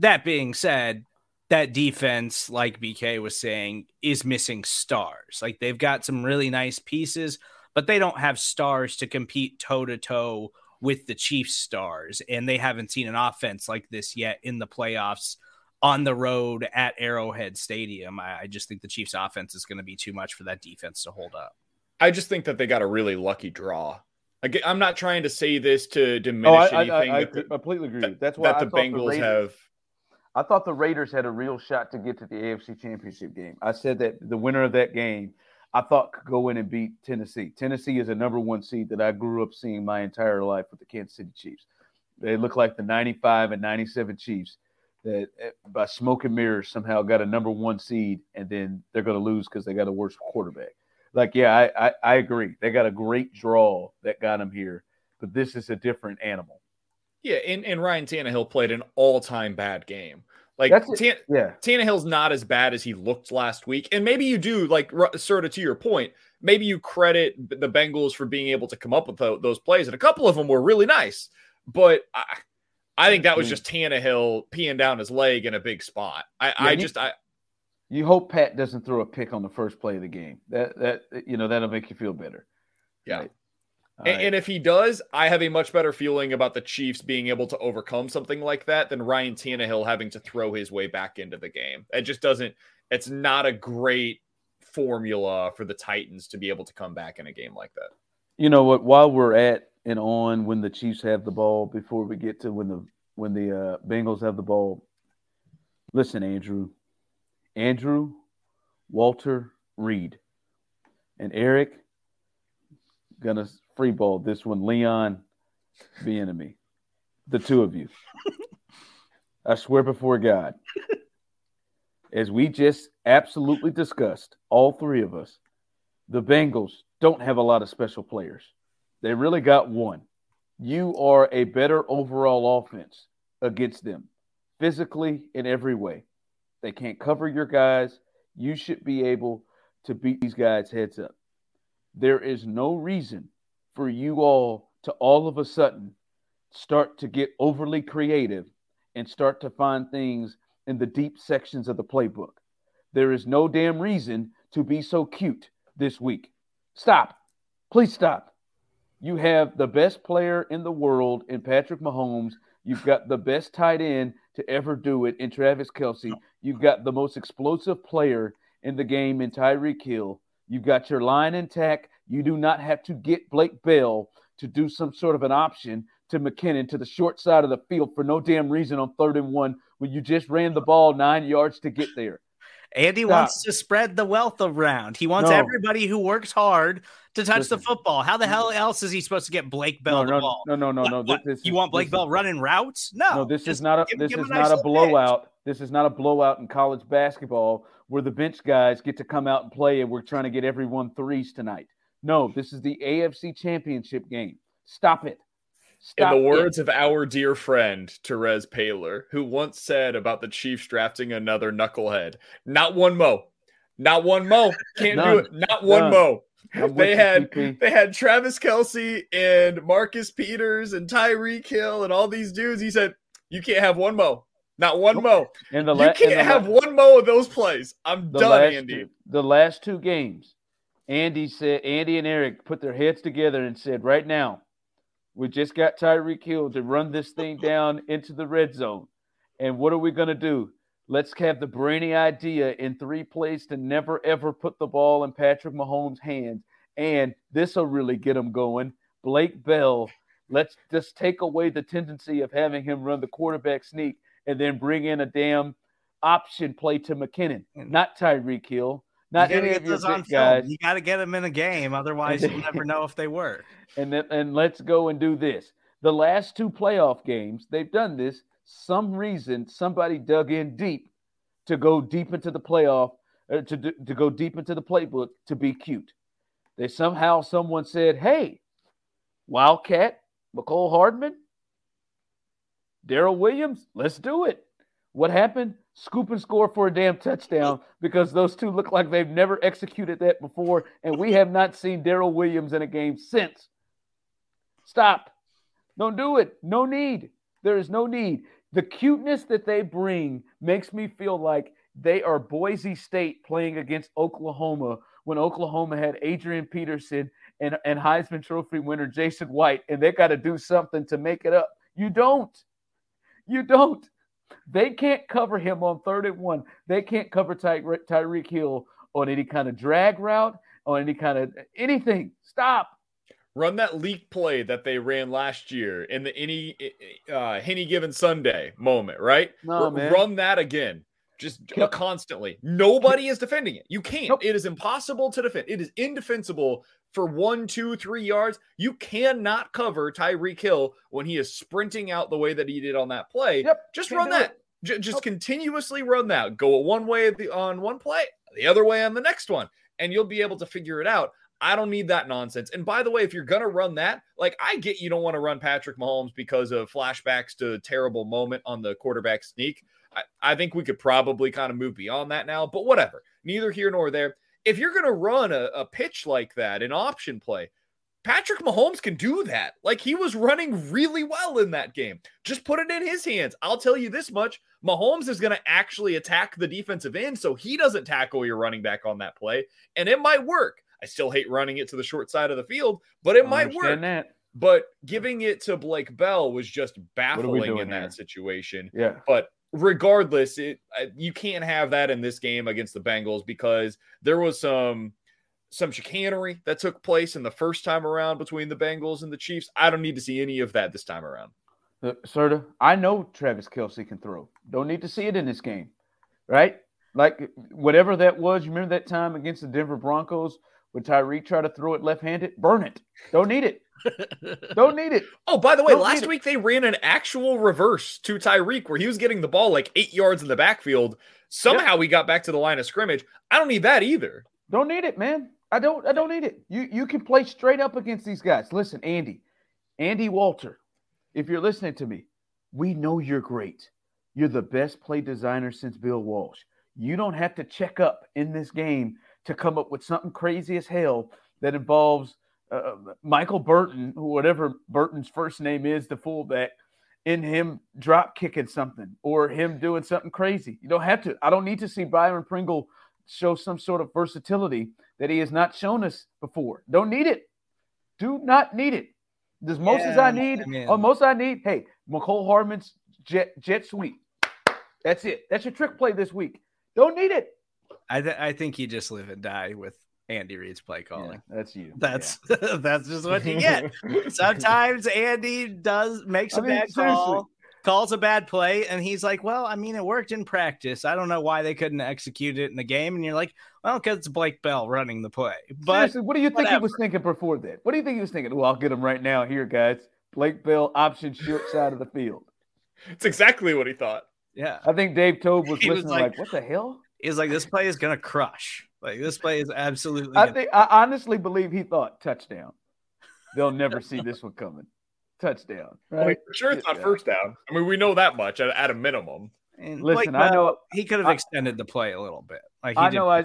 that being said, that defense, like B K was saying, is missing stars. Like, they've got some really nice pieces, but they don't have stars to compete toe-to-toe with the Chiefs stars, and they haven't seen an offense like this yet in the playoffs on the road at Arrowhead Stadium. I, I just think the Chiefs offense is going to be too much for that defense to hold up. I just think that they got a really lucky draw. Again, I'm not trying to say this to diminish oh, I, anything. I, I, I the, completely agree. That, That's why that I the Bengals the Raiders, have. I thought the Raiders had a real shot to get to the A F C Championship game. I said that the winner of that game, I thought could go in and beat Tennessee. Tennessee is a number one seed that I grew up seeing my entire life with the Kansas City Chiefs. They look like the ninety-five and ninety-seven Chiefs that by smoke and mirrors somehow got a number one seed, and then they're going to lose because they got a worse quarterback. Like, yeah, I, I, I agree. They got a great draw that got them here, but this is a different animal. Yeah, and, and Ryan Tannehill played an all-time bad game. Like, Tan- yeah. Tannehill's not as bad as he looked last week. And maybe you do, like, Serta, to your point, maybe you credit the Bengals for being able to come up with th- those plays. And a couple of them were really nice. But I, I think that was just Tannehill peeing down his leg in a big spot. I, yeah, I he, just – I. You hope Pat doesn't throw a pick on the first play of the game. That, that you know, that'll make you feel better. Yeah. Right. And, right. and if he does, I have a much better feeling about the Chiefs being able to overcome something like that than Ryan Tannehill having to throw his way back into the game. It just doesn't – it's not a great formula for the Titans to be able to come back in a game like that. You know what? While we're at and on when the Chiefs have the ball, before we get to when the when the uh, Bengals have the ball, listen, Andrew. Andrew, Walter, Reed, and Eric going to – free ball this one, Leon Bieniemy, the two of you. I swear before God, as we just absolutely discussed, all three of us, the Bengals don't have a lot of special players. They really got one. You are a better overall offense against them, physically in every way. They can't cover your guys. You should be able to beat these guys heads up. There is no reason for you all to all of a sudden start to get overly creative and start to find things in the deep sections of the playbook. There is no damn reason to be so cute this week. Stop. Please stop. You have the best player in the world in Patrick Mahomes. You've got the best tight end to ever do it in Travis Kelce. You've got the most explosive player in the game in Tyreek Hill. You've got your line intact. You do not have to get Blake Bell to do some sort of an option to McKinnon to the short side of the field for no damn reason on third and one when you just ran the ball nine yards to get there. Andy Stop. wants to spread the wealth around. He wants no. everybody who works hard to touch Listen. the football. How the hell else is he supposed to get Blake Bell no, no, the ball? No, no, no, what, no. What? This, this you is, want Blake this, Bell running routes? No. No, this is not a this is not a blowout. This is not a blowout in college basketball where the bench guys get to come out and play and we're trying to get everyone threes tonight. No, this is the A F C Championship game. Stop it. Stop in the words it. of our dear friend, Therese Paylor, who once said about the Chiefs drafting another knucklehead, not one mo, not one mo, can't None. do it, not one None. mo. I'm they had you, they had Travis Kelce and Marcus Peters and Tyreek Hill and all these dudes. He said, you can't have one mo, not one mo. And the la- you can't the have la- one mo of those plays. I'm done, last, Andy. The last two games, Andy said, Andy and Eric put their heads together and said, right now, we just got Tyreek Hill to run this thing down into the red zone. And what are we going to do? Let's have the brainy idea in three plays to never, ever put the ball in Patrick Mahomes' hands. And this will really get him going. Blake Bell, let's just take away the tendency of having him run the quarterback sneak and then bring in a damn option play to McKinnon, not Tyreek Hill. Not you any of those on guys. Film. You got to get them in a game, otherwise you'll never know if they were. And then, and let's go and do this. The last two playoff games, they've done this. Some reason somebody dug in deep to go deep into the playoff, or to to go deep into the playbook to be cute. They somehow someone said, "Hey, Wildcat, McCole Hardman, Darrell Williams, let's do it." What happened? Scoop and score for a damn touchdown because those two look like they've never executed that before, and we have not seen Darrell Williams in a game since. Stop. Don't do it. No need. There is no need. The cuteness that they bring makes me feel like they are Boise State playing against Oklahoma when Oklahoma had Adrian Peterson and, and Heisman Trophy winner Jason White, and they got to do something to make it up. You don't. You don't. They can't cover him on third and one. They can't cover Ty- Tyreek Hill on any kind of drag route, on any kind of anything. Stop. Run that leak play that they ran last year in the any uh, any given Sunday moment, right? No, R- man. Run that again. Just Kill. constantly. Nobody Kill. is defending it. You can't. Nope. It is impossible to defend. It is indefensible for one, two, three yards. You cannot cover Tyreek Hill when he is sprinting out the way that he did on that play. Yep. Just can't run that. J- just nope. continuously run that. Go one way on one play, the other way on the next one, and you'll be able to figure it out. I don't need that nonsense. And by the way, if you're going to run that, like I get you don't want to run Patrick Mahomes because of flashbacks to a terrible moment on the quarterback sneak. I, I think we could probably kind of move beyond that now, but whatever. Neither here nor there. If you're going to run a, a pitch like that, an option play, Patrick Mahomes can do that. Like he was running really well in that game. Just put it in his hands. I'll tell you this much. Mahomes is going to actually attack the defensive end so he doesn't tackle your running back on that play, and it might work. I still hate running it to the short side of the field, but it I might work. That. But giving it to Blake Bell was just baffling in that here? situation. Yeah. But regardless, it you can't have that in this game against the Bengals because there was some some chicanery that took place in the first time around between the Bengals and the Chiefs. I don't need to see any of that this time around. Uh, Serta, I know Travis Kelce can throw. Don't need to see it in this game, right? Like whatever that was, you remember that time against the Denver Broncos when Tyreek tried to throw it left-handed? Burn it. Don't need it. Don't need it. Oh, by the way, Don't last week it. they ran an actual reverse to Tyreek where he was getting the ball like eight yards in the backfield. Somehow yep. he got back to the line of scrimmage. I don't need that either. Don't need it, man. I don't I don't need it. You you can play straight up against these guys. Listen, Andy, Andy Walter, if you're listening to me, we know you're great. You're the best play designer since Bill Walsh. You don't have to check up in this game to come up with something crazy as hell that involves Uh, Michael Burton, whatever Burton's first name is, the fullback, in him drop kicking something or him doing something crazy. You don't have to. I don't need to see Byron Pringle show some sort of versatility that he has not shown us before. Don't need it. Do not need it. There's most yeah, as I need, man. or most I need, hey, McCole Hardman's jet, jet sweep. That's it. That's your trick play this week. Don't need it. I th- I think you just live and die with Andy Reid's play calling. Yeah, that's you. That's yeah. that's just what you get. Sometimes Andy does makes a I mean, bad seriously. call, calls a bad play, and he's like, "Well, I mean, it worked in practice. I don't know why they couldn't execute it in the game." And you're like, "Well, because it's Blake Bell running the play." But seriously, what do you think whatever. he was thinking before that? What do you think he was thinking? Well, I'll get him right now. Here, guys, Blake Bell option short side of the field. It's exactly what he thought. Yeah, I think Dave Tobe was he listening. Was like, like, what the hell? He's like, this play is gonna crush. Like, this play is absolutely. I think crush. I honestly believe he thought touchdown. They'll never see this one coming. Touchdown. Right? Well, for sure, it's not first down. I mean, we know that much at, at a minimum. And listen, like, I know he could have I, extended the play a little bit. Like, he I know I,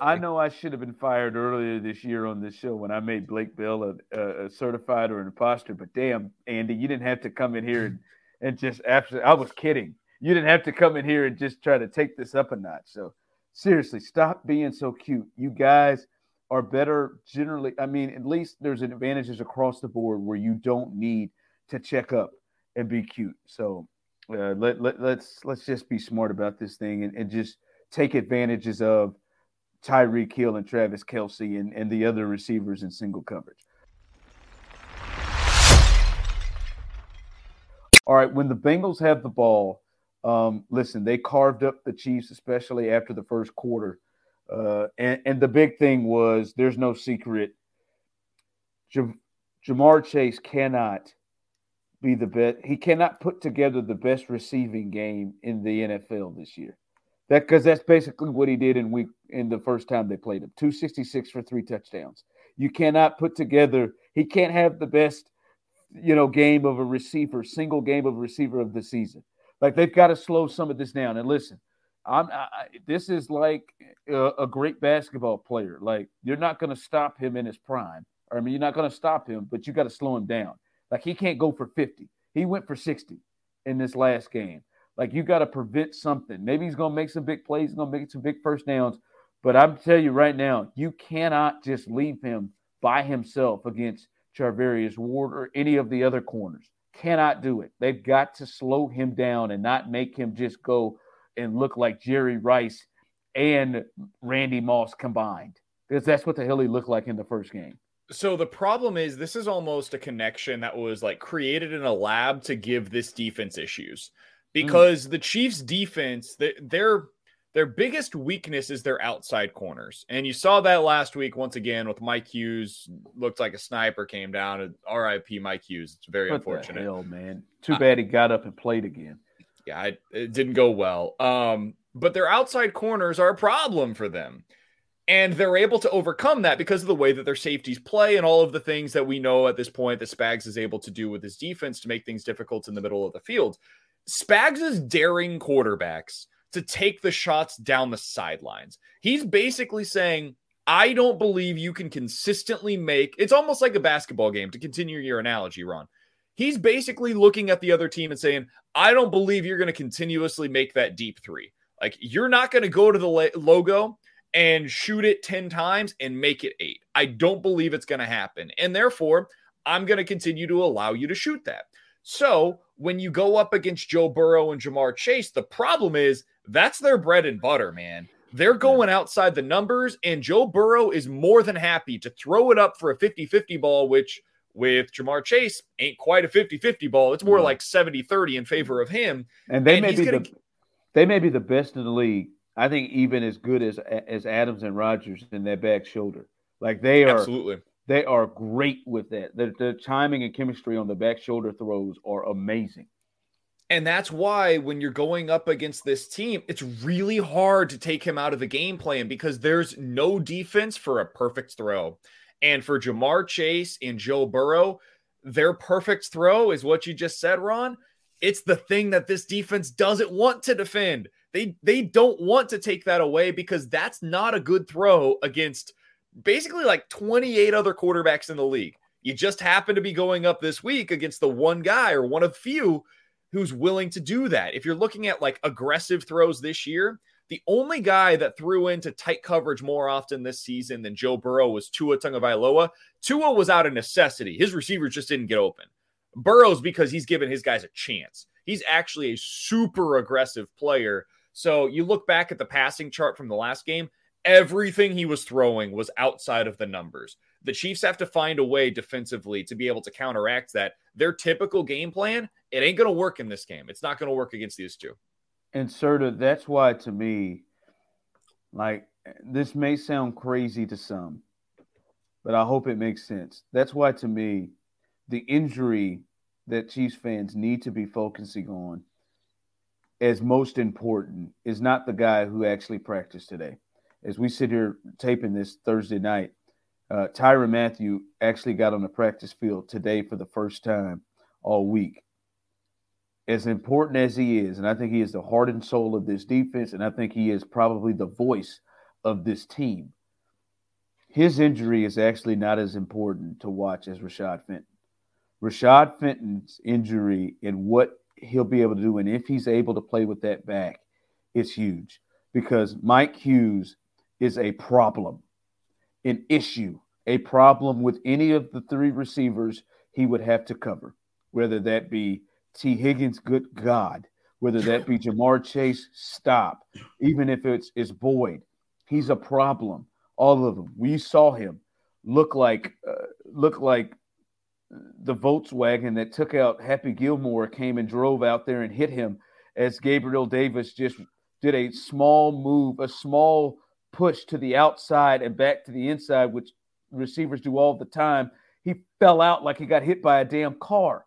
I know I should have been fired earlier this year on this show when I made Blake Bell a, a certified or an imposter. But damn, Andy, you didn't have to come in here and, and just absolutely. I was kidding. You didn't have to come in here and just try to take this up a notch. So seriously, stop being so cute. You guys are better generally. I mean, at least there's advantages across the board where you don't need to check up and be cute. So uh, let, let, let's let's just be smart about this thing and, and just take advantages of Tyreek Hill and Travis Kelce and, and the other receivers in single coverage. All right, when the Bengals have the ball, Um, listen, they carved up the Chiefs, especially after the first quarter. Uh, and, and the big thing was there's no secret. J- Ja'Marr Chase cannot be the best. He cannot put together the best receiving game in the N F L this year. That because that's basically what he did in week in the first time they played him. two sixty-six for three touchdowns. You cannot put together. He can't have the best, you know, game of a receiver, single game of a receiver of the season. Like, they've got to slow some of this down. And listen, I'm I, this is like a, a great basketball player. Like, you're not going to stop him in his prime. Or, I mean, you're not going to stop him, but you got to slow him down. Like, he can't go for fifty. He went for sixty in this last game. Like, you got to prevent something. Maybe he's going to make some big plays. He's going to make some big first downs. But I'm telling you right now, you cannot just leave him by himself against Charvarius Ward or any of the other corners. Cannot do it. They've got to slow him down and not make him just go and look like Jerry Rice and Randy Moss combined, because that's what the hell he looked like in the first game. So the problem is this is almost a connection that was like created in a lab to give this defense issues, because mm. the Chiefs defense, their their biggest weakness is their outside corners. And you saw that last week once again with Mike Hughes. Looked like a sniper came down. And R I P Mike Hughes. It's very what unfortunate. The hell, man. Too bad he got up and played again. Yeah, I, it didn't go well. Um, but their outside corners are a problem for them. And they're able to overcome that because of the way that their safeties play and all of the things that we know at this point that Spags is able to do with his defense to make things difficult in the middle of the field. Spags is daring quarterbacks to take the shots down the sidelines. He's basically saying, I don't believe you can consistently make, it's almost like a basketball game, to continue your analogy, Ron. He's basically looking at the other team and saying, I don't believe you're going to continuously make that deep three. Like, you're not going to go to the la- logo and shoot it ten times and make it eight. I don't believe it's going to happen. And therefore, I'm going to continue to allow you to shoot that. So when you go up against Joe Burrow and Ja'Marr Chase, the problem is, that's their bread and butter, man. They're going outside the numbers, and Joe Burrow is more than happy to throw it up for a fifty-fifty ball, which with Ja'Marr Chase ain't quite a fifty-fifty ball. It's more like seventy-thirty in favor of him. And they and may be gonna... the, they may be the best in the league. I think even as good as as Adams and Rodgers in that back shoulder. Like, they are absolutely they are great with that. Their, their timing and chemistry on the back shoulder throws are amazing. And that's why when you're going up against this team, it's really hard to take him out of the game plan, because there's no defense for a perfect throw. And for Ja'Marr Chase and Joe Burrow, their perfect throw is what you just said, Ron. It's the thing that this defense doesn't want to defend. They they don't want to take that away, because that's not a good throw against basically like twenty-eight other quarterbacks in the league. You just happen to be going up this week against the one guy or one of few who's willing to do that. If you're looking at like aggressive throws this year, the only guy that threw into tight coverage more often this season than Joe Burrow was Tua Tagovailoa. Tua was out of necessity. His receivers just didn't get open. Burrow's because he's given his guys a chance. He's actually a super aggressive player. So you look back at the passing chart from the last game, everything he was throwing was outside of the numbers. The Chiefs have to find a way defensively to be able to counteract that. Their typical game plan, it ain't going to work in this game. It's not going to work against these two. And Serta, that's why to me, like, this may sound crazy to some, but I hope it makes sense. That's why to me, the injury that Chiefs fans need to be focusing on as most important is not the guy who actually practiced today. As we sit here taping this Thursday night, uh, Tyrann Mathieu actually got on the practice field today for the first time all week. As important as he is, and I think he is the heart and soul of this defense, and I think he is probably the voice of this team, his injury is actually not as important to watch as Rashad Fenton. Rashad Fenton's injury and what he'll be able to do, and if he's able to play with that back, it's huge, because Mike Hughes is a problem, an issue, a problem with any of the three receivers he would have to cover, whether that be T. Higgins, good God, whether that be Ja'Marr Chase, stop. Even if it's, it's Boyd, he's a problem. All of them. We saw him look like uh, look like the Volkswagen that took out Happy Gilmore came and drove out there and hit him as Gabriel Davis just did a small move, a small push to the outside and back to the inside, which receivers do all the time. He fell out like he got hit by a damn car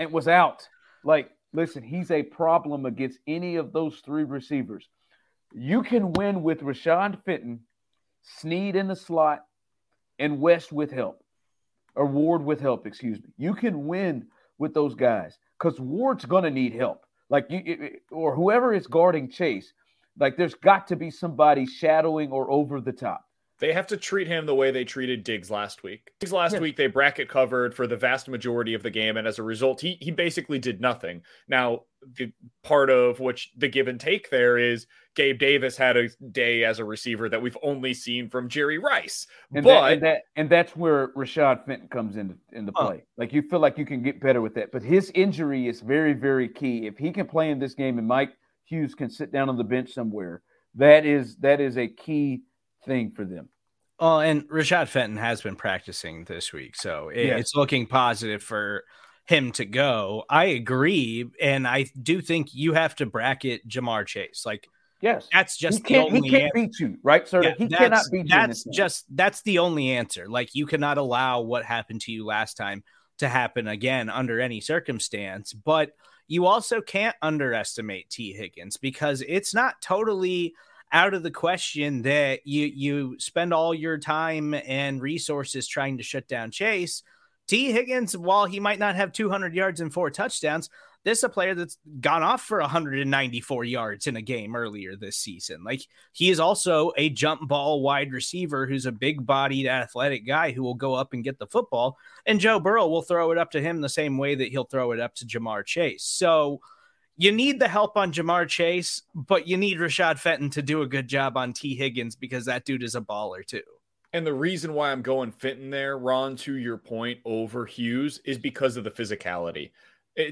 and was out. Like, listen, he's a problem against any of those three receivers. You can win with Rashad Fenton, Snead in the slot, and West with help, or Ward with help, excuse me. You can win with those guys because Ward's going to need help. Like, you it, or whoever is guarding Chase, like, there's got to be somebody shadowing or over the top. They have to treat him the way they treated Diggs last week. Diggs last yeah. week, they bracket covered for the vast majority of the game, and as a result, he he basically did nothing. Now, the part of which the give and take there is Gabe Davis had a day as a receiver that we've only seen from Jerry Rice. And, but, that, and, that, and that's where Rashad Fenton comes into, into play. Uh, like, you feel like you can get better with that. But his injury is very, very key. If he can play in this game and Mike Hughes can sit down on the bench somewhere, that is that is a key thing for them. Oh, and Rashad Fenton has been practicing this week, so it, yes. it's looking positive for him to go. I agree, and I do think you have to bracket Ja'Marr Chase. Like, yes, that's just he can't, the only he can't answer. beat you, right, sir? Yeah, he cannot beat you. That's just that's the only answer. Like, you cannot allow what happened to you last time to happen again under any circumstance. But you also can't underestimate T. Higgins, because it's not totally out of the question that you you spend all your time and resources trying to shut down Chase. T. Higgins, while he might not have two hundred yards and four touchdowns, this is a player that's gone off for one hundred ninety-four yards in a game earlier this season. Like, he is also a jump ball wide receiver who's a big-bodied, athletic guy who will go up and get the football, and Joe Burrow will throw it up to him the same way that he'll throw it up to Ja'Marr Chase. So you need the help on Ja'Marr Chase, but you need Rashad Fenton to do a good job on T. Higgins, because that dude is a baller too. And the reason why I'm going Fenton there, Ron, to your point, over Hughes, is because of the physicality.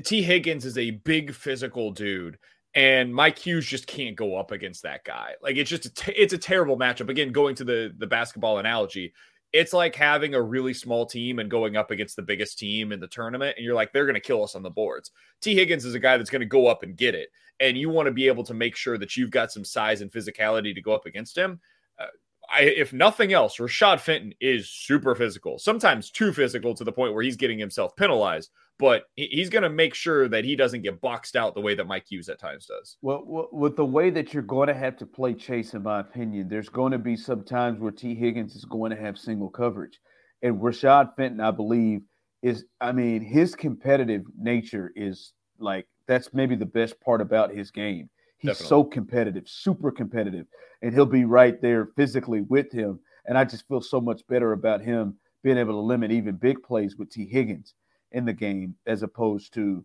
T. Higgins is a big physical dude, and Mike Hughes just can't go up against that guy. Like, it's just a t- it's a terrible matchup. Again, going to the, the basketball analogy, it's like having a really small team and going up against the biggest team in the tournament, and you're like, they're going to kill us on the boards. T. Higgins is a guy that's going to go up and get it, and you want to be able to make sure that you've got some size and physicality to go up against him. Uh, I, if nothing else, Rashad Fenton is super physical, sometimes too physical to the point where he's getting himself penalized, but he, he's going to make sure that he doesn't get boxed out the way that Mike Hughes at times does. Well, with the way that you're going to have to play Chase, in my opinion, there's going to be some times where T. Higgins is going to have single coverage. And Rashad Fenton, I believe, is, I mean, his competitive nature is like, that's maybe the best part about his game. He's Definitely. so competitive, super competitive, and he'll be right there physically with him. And I just feel so much better about him being able to limit even big plays with T. Higgins in the game as opposed to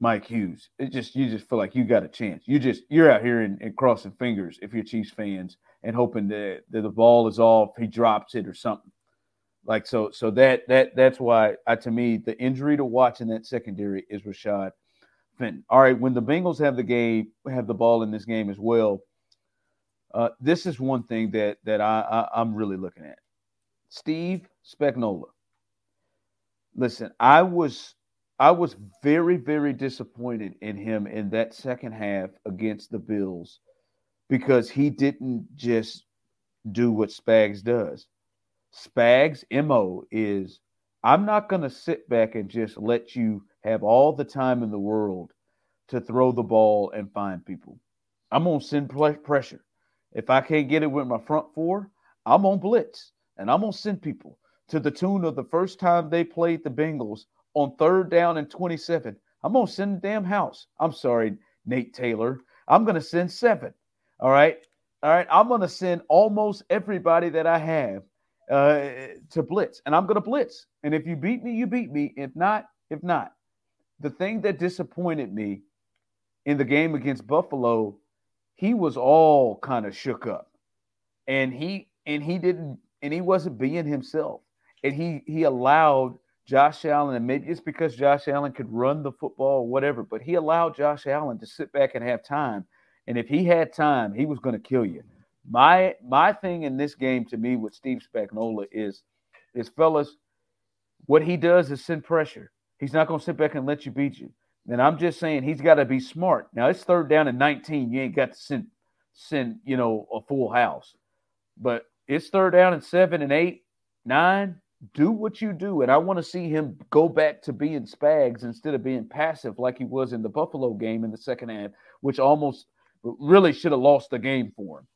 Mike Hughes. It just you just feel like you got a chance. You just you're out here and, and crossing fingers if you're Chiefs fans and hoping that, that the ball is off, he drops it or something. Like so, so that that that's why I, to me, the injury to watch in that secondary is Rashad Fenton. All right, when the Bengals have the game, have the ball in this game as well, uh, this is one thing that that I, I I'm really looking at. Steve Spagnuolo. Listen, I was I was very, very disappointed in him in that second half against the Bills because he didn't just do what Spags does. Spags' M O is, I'm not going to sit back and just let you have all the time in the world to throw the ball and find people. I'm going to send pressure. If I can't get it with my front four, I'm going to blitz, and I'm going to send people. To the tune of the first time they played the Bengals on third down and twenty-seven, I'm going to send the damn house. I'm sorry, Nate Taylor. I'm going to send seven. All right? All right? I'm going to send almost everybody that I have uh, to blitz, and I'm going to blitz. And if you beat me, you beat me. If not, if not. The thing that disappointed me in the game against Buffalo, he was all kind of shook up, and he and he didn't and he wasn't being himself. And he he allowed Josh Allen, and maybe it's because Josh Allen could run the football or whatever, but he allowed Josh Allen to sit back and have time. And if he had time, he was going to kill you. My my thing in this game to me with Steve Spagnuolo is, is fellas, what he does is send pressure. He's not going to sit back and let you beat you. And I'm just saying he's got to be smart. Now, it's third down and nineteen. You ain't got to send, send you know, a full house. But it's third down and seven and eight, nine. Do what you do, and I want to see him go back to being Spags instead of being passive like he was in the Buffalo game in the second half, which almost really should have lost the game for him.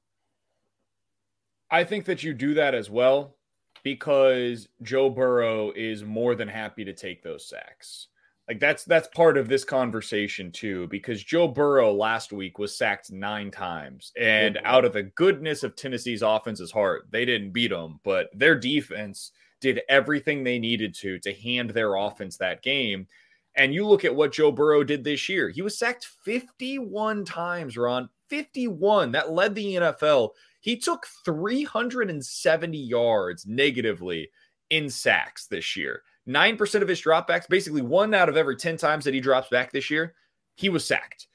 I think that you do that as well because Joe Burrow is more than happy to take those sacks. Like that's that's part of this conversation too, because Joe Burrow last week was sacked nine times, and mm-hmm. out of the goodness of Tennessee's offense's heart, they didn't beat him, but their defense did everything they needed to to hand their offense that game. And you look at what Joe Burrow did this year. He was sacked fifty-one times, Ron. fifty-one. That led the N F L. He took three hundred seventy yards negatively in sacks this year. nine percent of his dropbacks, basically one out of every ten times that he drops back this year, he was sacked.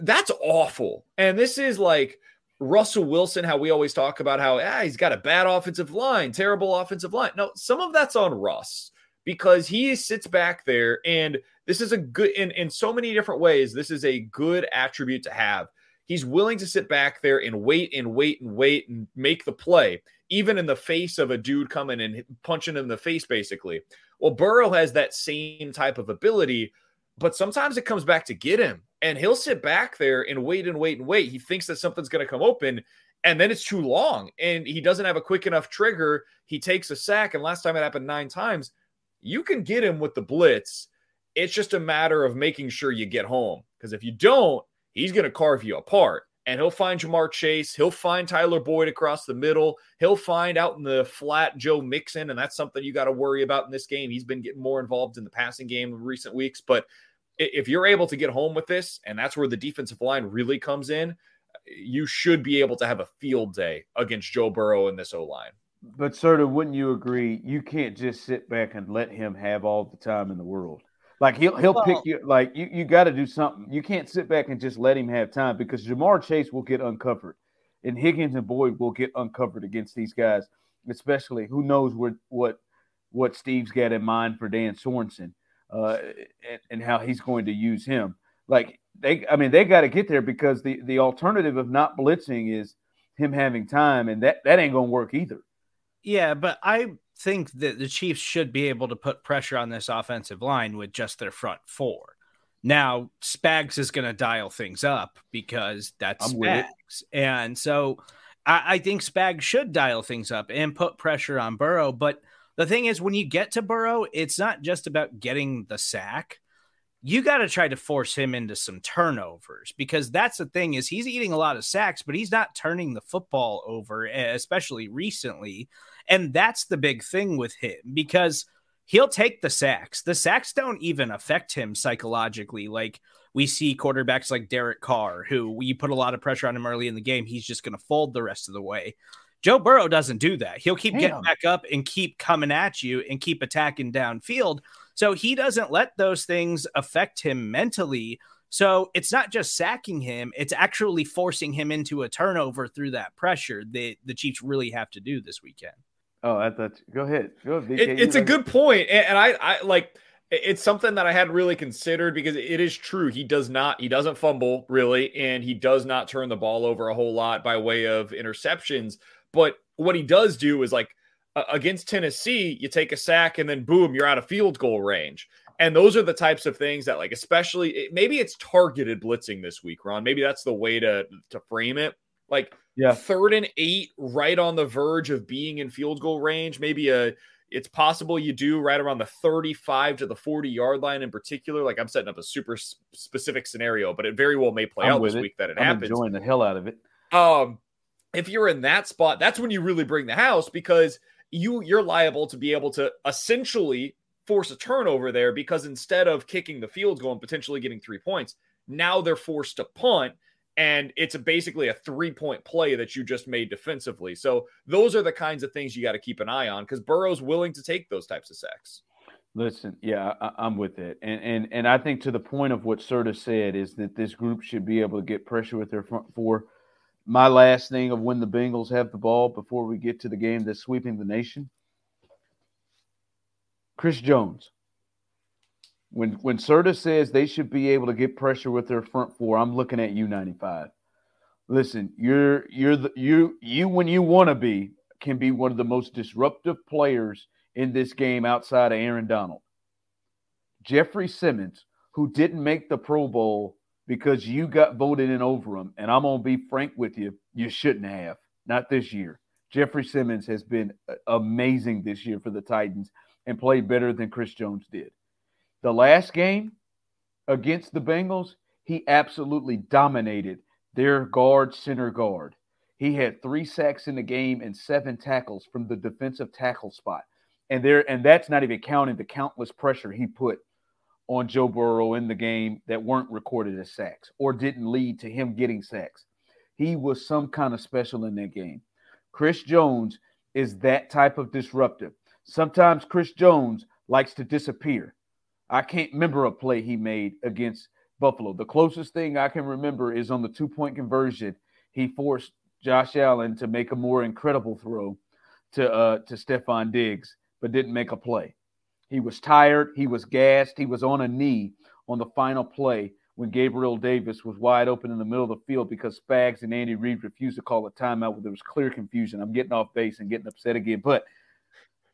That's awful. And this is like Russell Wilson, how we always talk about how ah, he's got a bad offensive line, terrible offensive line. No, some of that's on Russ because he sits back there, and this is a good, in, in so many different ways, this is a good attribute to have. He's willing to sit back there and wait and wait and wait and make the play, even in the face of a dude coming and punching him in the face, basically. Well, Burrow has that same type of ability, but sometimes it comes back to get him. And he'll sit back there and wait and wait and wait. He thinks that something's going to come open, and then it's too long. And he doesn't have a quick enough trigger. He takes a sack, and last time it happened nine times. You can get him with the blitz. It's just a matter of making sure you get home. Because if you don't, he's going to carve you apart. And he'll find Ja'Marr Chase. He'll find Tyler Boyd across the middle. He'll find out in the flat Joe Mixon, and that's something you got to worry about in this game. He's been getting more involved in the passing game in recent weeks, but if you're able to get home with this, and that's where the defensive line really comes in, you should be able to have a field day against Joe Burrow and this O-line. But, Serta, wouldn't you agree? You can't just sit back and let him have all the time in the world. Like, he'll he'll well, pick you. Like, you, you got to do something. You can't sit back and just let him have time because Ja'Marr Chase will get uncovered, and Higgins and Boyd will get uncovered against these guys, especially who knows what, what, what Steve's got in mind for Dan Sorensen. Uh, and, and how he's going to use him. Like they, I mean, they got to get there because the, the alternative of not blitzing is him having time, and that, that ain't going to work either. Yeah, but I think that the Chiefs should be able to put pressure on this offensive line with just their front four. Now, Spags is going to dial things up because that's Spags. And so I, I think Spags should dial things up and put pressure on Burrow, but the thing is, when you get to Burrow, it's not just about getting the sack. You got to try to force him into some turnovers, because that's the thing is he's eating a lot of sacks, but he's not turning the football over, especially recently. And that's the big thing with him, because he'll take the sacks. The sacks don't even affect him psychologically. Like we see quarterbacks like Derek Carr, who you put a lot of pressure on him early in the game. He's just going to fold the rest of the way. Joe Burrow doesn't do that. He'll keep Damn. getting back up and keep coming at you and keep attacking downfield. So he doesn't let those things affect him mentally So it's not just sacking him, it's actually forcing him into a turnover through that pressure that the Chiefs really have to do this weekend. Oh, I thought – go ahead. Go ahead it, it's a good point, and, and I, I like – it's something that I hadn't really considered because it is true. He does not, he doesn't fumble really. And he does not turn the ball over a whole lot by way of interceptions. But what he does do is like uh, against Tennessee, you take a sack and then boom, you're out of field goal range. And those are the types of things that like, especially it, maybe it's targeted blitzing this week, Ron, maybe that's the way to, to frame it. Like yeah. third and eight, right on the verge of being in field goal range, maybe a, it's possible you do right around the thirty-five to the forty yard line in particular. Like I'm setting up a super sp- specific scenario, but it very well may play I'm out this it. week that it I'm happens. I'm enjoying the hell out of it. Um, if you're in that spot, that's when you really bring the house because you you're liable to be able to essentially force a turnover there because instead of kicking the field goal and potentially getting three points, now they're forced to punt. And it's a basically a three-point play that you just made defensively. So those are the kinds of things you got to keep an eye on because Burrow's willing to take those types of sacks. Listen, yeah, I, I'm with it. And, and and I think to the point of what Serta said is that this group should be able to get pressure with their front four. My last thing of when the Bengals have the ball before we get to the game that's sweeping the nation, Chris Jones. When when Serta says they should be able to get pressure with their front four, I'm looking at you ninety-five. Listen, you're you're the, you you when you want to be can be one of the most disruptive players in this game outside of Aaron Donald. Jeffrey Simmons, who didn't make the Pro Bowl because you got voted in over him, and I'm gonna be frank with you, you shouldn't have. Not this year. Jeffrey Simmons has been amazing this year for the Titans and played better than Chris Jones did. The last game against the Bengals, he absolutely dominated their guard, center guard. He had three sacks in the game and seven tackles from the defensive tackle spot. And there, and that's not even counting the countless pressure he put on Joe Burrow in the game that weren't recorded as sacks or didn't lead to him getting sacks. He was some kind of special in that game. Chris Jones is that type of disruptive. Sometimes Chris Jones likes to disappear. I can't remember a play he made against Buffalo. The closest thing I can remember is on the two-point conversion, he forced Josh Allen to make a more incredible throw to uh, to Stephon Diggs, but didn't make a play. He was tired. He was gassed. He was on a knee on the final play when Gabriel Davis was wide open in the middle of the field because Spags and Andy Reid refused to call a timeout when there was clear confusion. I'm getting off base and getting upset again. But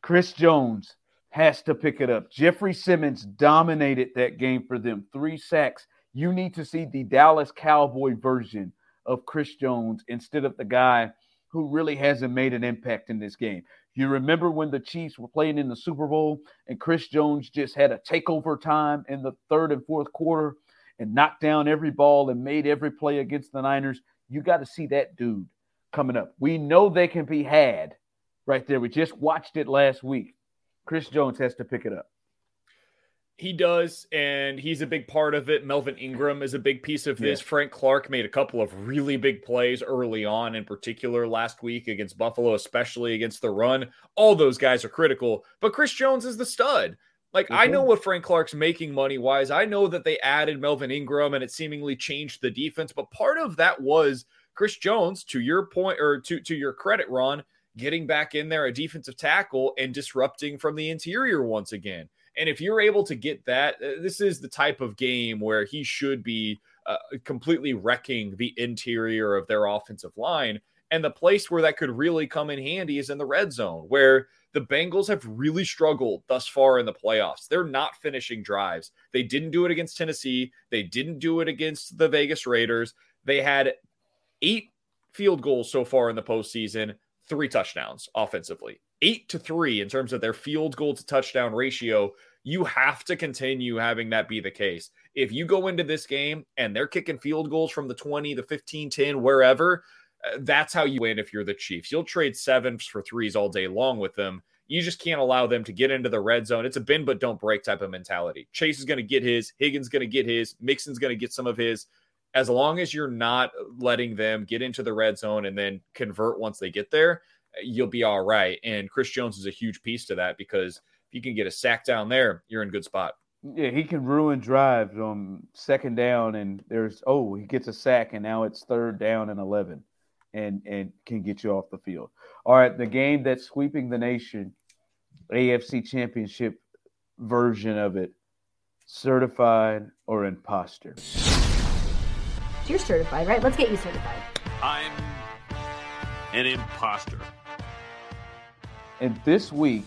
Chris Jones has to pick it up. Jeffrey Simmons dominated that game for them. Three sacks. You need to see the Dallas Cowboy version of Chris Jones instead of the guy who really hasn't made an impact in this game. You remember when the Chiefs were playing in the Super Bowl and Chris Jones just had a takeover time in the third and fourth quarter and knocked down every ball and made every play against the Niners? You got to see that dude coming up. We know they can be had right there. We just watched it last week. Chris Jones has to pick it up. He does, and he's a big part of it. Melvin Ingram is a big piece of this. Yeah. Frank Clark made a couple of really big plays early on, in particular last week against Buffalo, especially against the run. All those guys are critical, but Chris Jones is the stud. Like, mm-hmm. I know what Frank Clark's making money-wise. I know that they added Melvin Ingram, and it seemingly changed the defense, but part of that was Chris Jones, to your point, or to, to your credit, Ron, getting back in there, a defensive tackle, and disrupting from the interior once again. And if you're able to get that, this is the type of game where he should be uh, completely wrecking the interior of their offensive line. And the place where that could really come in handy is in the red zone, where the Bengals have really struggled thus far in the playoffs. They're not finishing drives. They didn't do it against Tennessee. They didn't do it against the Vegas Raiders. They had eight field goals so far in the postseason. Three touchdowns offensively, eight to three in terms of their field goal to touchdown ratio. You have to continue having that be the case. If you go into this game and they're kicking field goals from the twenty, the fifteen, ten, wherever, that's how you win if you're the Chiefs. You'll trade sevens for threes all day long with them. You just can't allow them to get into the red zone. It's a bend but don't break type of mentality. Chase is going to get his, Higgins is going to get his, Mixon's going to get some of his. As long as you're not letting them get into the red zone and then convert once they get there, you'll be all right. And Chris Jones is a huge piece to that because if you can get a sack down there, you're in a good spot. Yeah, he can ruin drives on second down, and there's oh, he gets a sack, and now it's third down and eleven, and and can get you off the field. All right, the game that's sweeping the nation, A F C Championship version of it, certified or imposter. You're certified, right? Let's get you certified. I'm an imposter. And this week,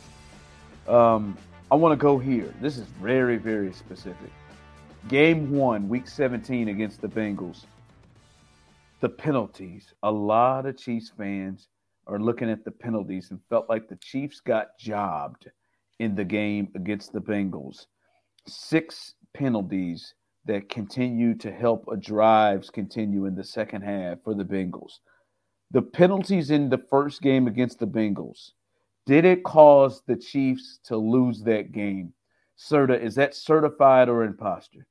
um, I want to go here. This is very, very specific. Game one, week seventeen against the Bengals. The penalties. A lot of Chiefs fans are looking at the penalties and felt like the Chiefs got jobbed in the game against the Bengals. Six penalties that continue to help a drives continue in the second half for the Bengals. The penalties in the first game against the Bengals, did it cause the Chiefs to lose that game? Serta, is that certified or imposter?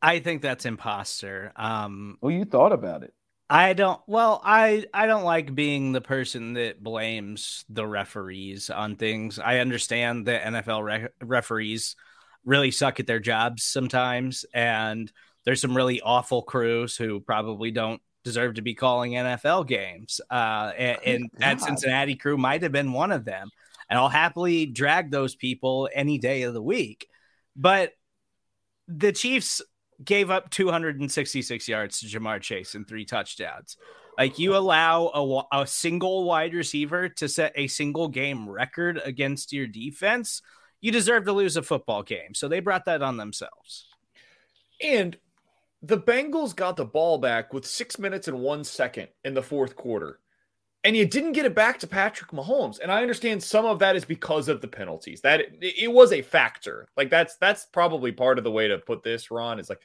I think that's imposter. Um, well, you thought about it. I don't. Well, I, I don't like being the person that blames the referees on things. I understand that N F L re- referees really suck at their jobs sometimes, and there's some really awful crews who probably don't deserve to be calling N F L games. Uh, and and that Cincinnati crew might have been one of them. And I'll happily drag those people any day of the week. But the Chiefs gave up two hundred sixty-six yards to Ja'Marr Chase and three touchdowns. Like, you allow a, a single wide receiver to set a single game record against your defense, you deserve to lose a football game. So they brought that on themselves. And the Bengals got the ball back with six minutes and one second in the fourth quarter, and you didn't get it back to Patrick Mahomes. And I understand some of that is because of the penalties. That it, it was a factor. Like, that's that's probably part of the way to put this, Ron, is like,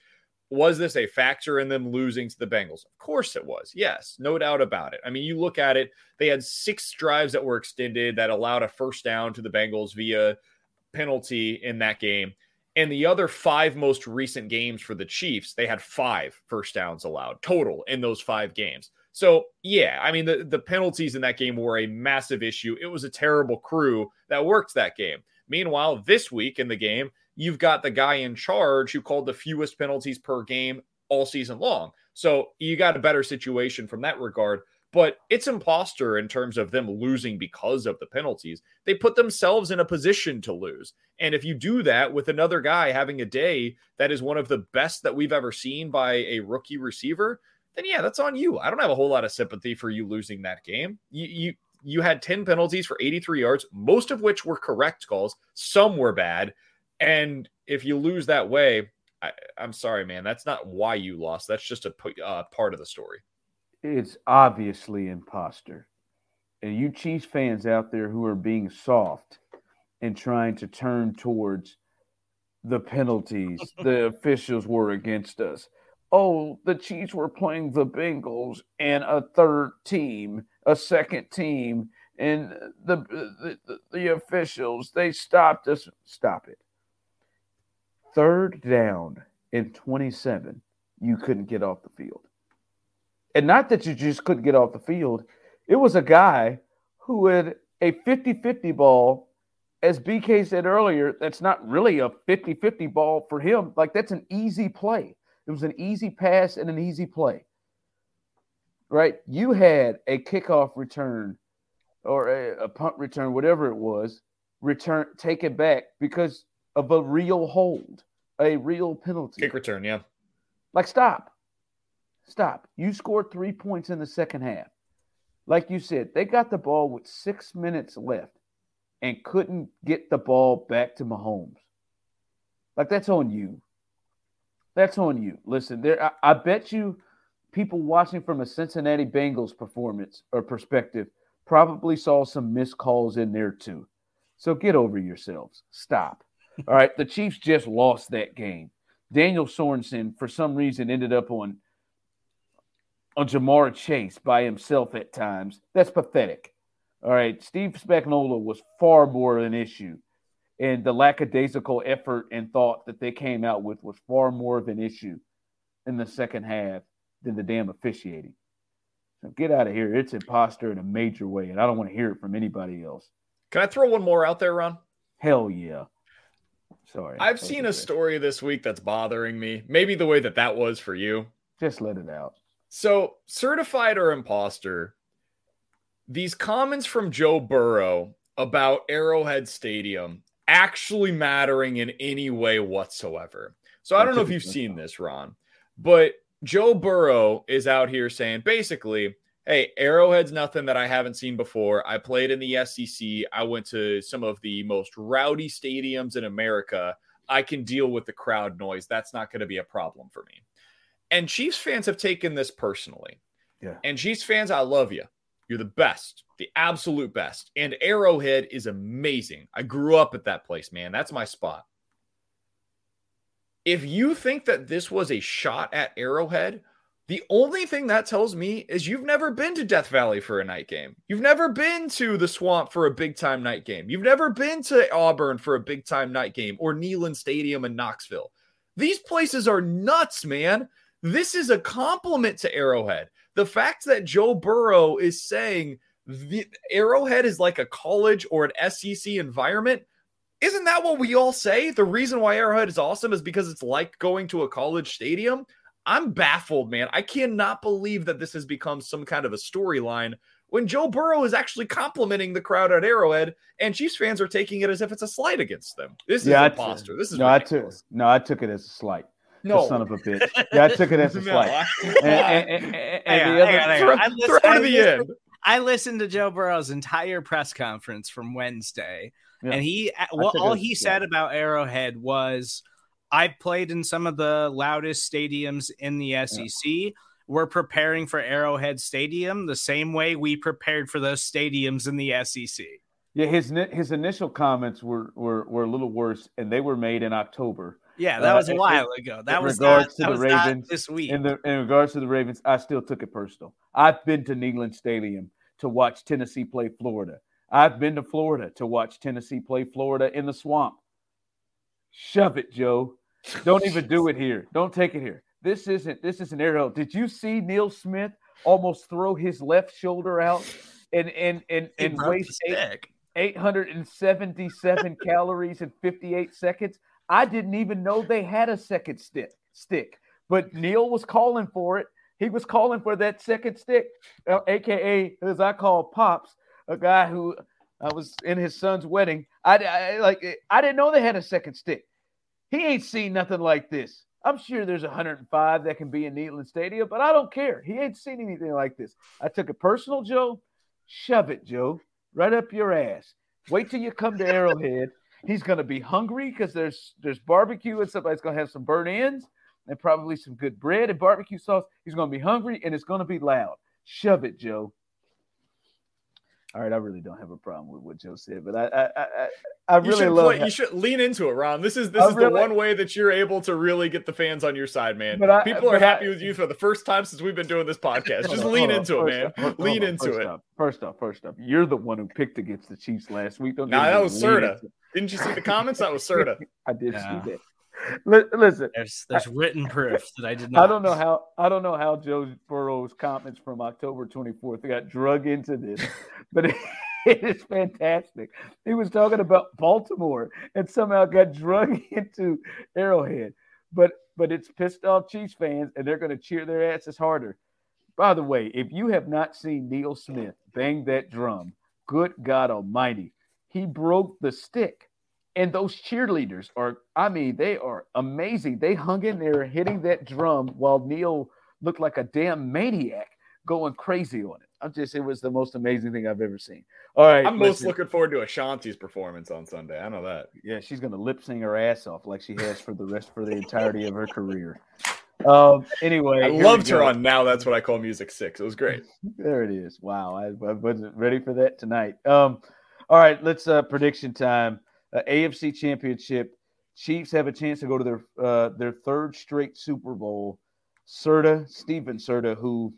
was this a factor in them losing to the Bengals? Of course it was. Yes, no doubt about it. I mean, you look at it, they had six drives that were extended that allowed a first down to the Bengals via penalty in that game. And the other five most recent games for the Chiefs, they had five first downs allowed total in those five games. So, yeah, I mean, the, the penalties in that game were a massive issue. It was a terrible crew that worked that game. Meanwhile, this week in the game, you've got the guy in charge who called the fewest penalties per game all season long. So you got a better situation from that regard. But it's imposter in terms of them losing because of the penalties. They put themselves in a position to lose. And if you do that with another guy having a day that is one of the best that we've ever seen by a rookie receiver, then yeah, that's on you. I don't have a whole lot of sympathy for you losing that game. You you, you had ten penalties for eighty-three yards, most of which were correct calls. Some were bad. And if you lose that way, I, I'm sorry, man. That's not why you lost. That's just a uh, part of the story. It's obviously imposter. And you Chiefs fans out there who are being soft and trying to turn towards the penalties, the officials were against us. Oh, the Chiefs were playing the Bengals and a third team, a second team, and the the, the, the officials, they stopped us. Stop it. Third down and twenty-seven, you couldn't get off the field. And not that you just couldn't get off the field. It was a guy who had a fifty-fifty ball, as B K said earlier, that's not really a fifty-fifty ball for him. Like, that's an easy play. It was an easy pass and an easy play, right? You had a kickoff return or a, a punt return, whatever it was, return, take it back because of a real hold, a real penalty. Kick return, yeah. Like, stop. Stop. You scored three points in the second half. Like you said, they got the ball with six minutes left and couldn't get the ball back to Mahomes. Like, that's on you. That's on you. Listen, there. I, I bet you people watching from a Cincinnati Bengals performance or perspective probably saw some missed calls in there too. So get over yourselves. Stop. All right, the Chiefs just lost that game. Daniel Sorensen, for some reason, ended up on – on Ja'Marr Chase by himself at times. That's pathetic. All right, Steve Spagnuolo was far more an issue, and the lackadaisical effort and thought that they came out with was far more of an issue in the second half than the damn officiating. So get out of here. It's imposter in a major way, and I don't want to hear it from anybody else. Can I throw one more out there, Ron? Hell yeah. Sorry. I've That's seen a story this week that's bothering me. Maybe the way that that was for you. Just let it out. So, certified or imposter, these comments from Joe Burrow about Arrowhead Stadium actually mattering in any way whatsoever. So, I don't know if you've seen this, Ron, but Joe Burrow is out here saying, basically, hey, Arrowhead's nothing that I haven't seen before. I played in the S E C. I went to some of the most rowdy stadiums in America. I can deal with the crowd noise. That's not going to be a problem for me. And Chiefs fans have taken this personally. Yeah. And Chiefs fans, I love you. You're the best, the absolute best. And Arrowhead is amazing. I grew up at that place, man. That's my spot. If you think that this was a shot at Arrowhead, the only thing that tells me is you've never been to Death Valley for a night game. You've never been to the Swamp for a big-time night game. You've never been to Auburn for a big-time night game or Neyland Stadium in Knoxville. These places are nuts, man. This is a compliment to Arrowhead. The fact that Joe Burrow is saying the Arrowhead is like a college or an S E C environment, isn't that what we all say? The reason why Arrowhead is awesome is because it's like going to a college stadium. I'm baffled, man. I cannot believe that this has become some kind of a storyline when Joe Burrow is actually complimenting the crowd at Arrowhead and Chiefs fans are taking it as if it's a slight against them. This yeah, is imposter. This is no, I took, no, I took it as a slight. No, the son of a bitch. Yeah, I took it as a slight. Throw to the end. I listened to Joe Burrow's entire press conference from Wednesday, yeah. and he well, all he said about Arrowhead was, I've played in some of the loudest stadiums in the S E C. Yeah. We're preparing for Arrowhead Stadium the same way we prepared for those stadiums in the S E C. Yeah, his his initial comments were were, were a little worse, and they were made in October. Yeah, that uh, was a while in, ago. That was not, that was Ravens, not this week. In, the, in regards to the Ravens, I still took it personal. I've been to Neyland Stadium to watch Tennessee play Florida. I've been to Florida to watch Tennessee play Florida in the Swamp. Shove it, Joe. Don't even do it here. Don't take it here. This isn't this is an arrow. Did you see Neil Smith almost throw his left shoulder out and and and, and waste eight hundred seventy-seven calories in fifty-eight seconds? I didn't even know they had a second stick stick, but Neil was calling for it. He was calling for that second stick, aka as I call Pops, a guy who I was in his son's wedding. I, I like I didn't know they had a second stick. He ain't seen nothing like this. I'm sure there's one hundred five that can be in Neyland Stadium, but I don't care. He ain't seen anything like this. I took it personal, Joe. Shove it, Joe. Right up your ass. Wait till you come to Arrowhead. He's going to be hungry because there's there's barbecue and somebody's going to have some burnt ends and probably some good bread and barbecue sauce. He's going to be hungry and it's going to be loud. Shove it, Joe. All right, I really don't have a problem with what Joe said, but I, I, I, I really you love. Play, how, you should lean into it, Ron. This is this I is really, the one way that you're able to really get the fans on your side, man. But I, People but are happy I, with you for the first time since we've been doing this podcast. Just on, lean into on, it, man. Off, lean on, into first it. Off, first off, first off, you're the one who picked against the Chiefs last week. Don't nah, that was Serta. Didn't you see the comments? That was Serta. I did yeah. see that. Listen, there's, there's written proof that I did not. I don't know how I don't know how Joe Burrow's comments from October twenty-fourth got drug into this, but it, it is fantastic. He was talking about Baltimore and somehow got drug into Arrowhead, but but it's pissed off Chiefs fans and they're going to cheer their asses harder. By the way, if you have not seen Neil Smith bang that drum, good God Almighty, he broke the stick. And those cheerleaders are, I mean, they are amazing. They hung in there hitting that drum while Neil looked like a damn maniac going crazy on it. I'm just, it was the most amazing thing I've ever seen. All right. I'm most listen. looking forward to Ashanti's performance on Sunday. I know that. Yeah, she's going to lip sing her ass off like she has for the rest, for the entirety of her career. Um. Anyway, I loved her on Now That's What I Call Music six. It was great. There it is. Wow. I, I wasn't ready for that tonight. Um. All right. Let's uh, prediction time. Uh, A F C Championship, Chiefs have a chance to go to their uh, their third straight Super Bowl. Serta, Steven Serta, who,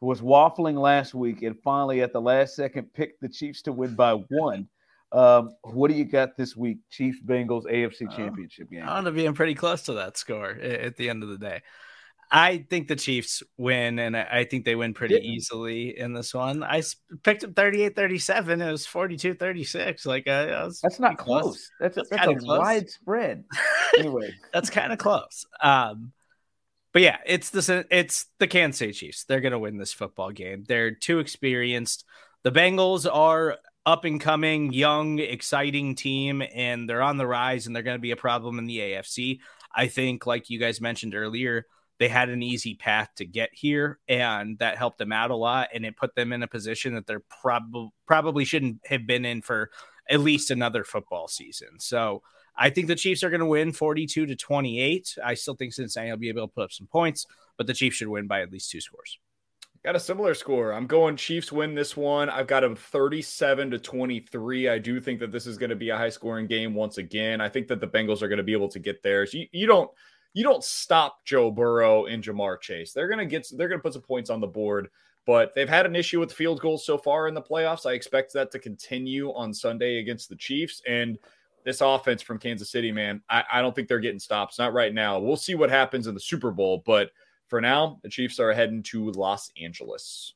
who was waffling last week and finally at the last second picked the Chiefs to win by one. Um, what do you got this week, Chiefs-Bengals A F C Championship game? I'm going to be pretty close to that score at the end of the day. I think the Chiefs win, and I think they win pretty yeah. easily in this one. I picked up thirty-eight thirty-seven. It was forty-two thirty-six. Like I, I was that's not close. close. That's, that's, that's a close. wide spread. Anyway, that's kind of close. Um, but yeah, it's the it's the Kansas City Chiefs. They're going to win this football game. They're too experienced. The Bengals are up and coming, young, exciting team, and they're on the rise, and they're going to be a problem in the A F C. I think, like you guys mentioned earlier, they had an easy path to get here, and that helped them out a lot, and it put them in a position that they're prob- probably shouldn't have been in for at least another football season. So I think the Chiefs are going to win forty-two to twenty-eight. I still think Cincinnati will be able to put up some points, but the Chiefs should win by at least two scores. Got a similar score. I'm going Chiefs win this one. I've got them thirty-seven to twenty-three. I do think that this is going to be a high scoring game once again. I think that the Bengals are going to be able to get theirs. You, you don't, you don't stop Joe Burrow and Ja'Marr Chase. They're going to get, they're going to put some points on the board, but they've had an issue with field goals so far in the playoffs. I expect that to continue on Sunday against the Chiefs. And this offense from Kansas City, man, I, I don't think they're getting stops. Not right now. We'll see what happens in the Super Bowl, but for now, the Chiefs are heading to Los Angeles.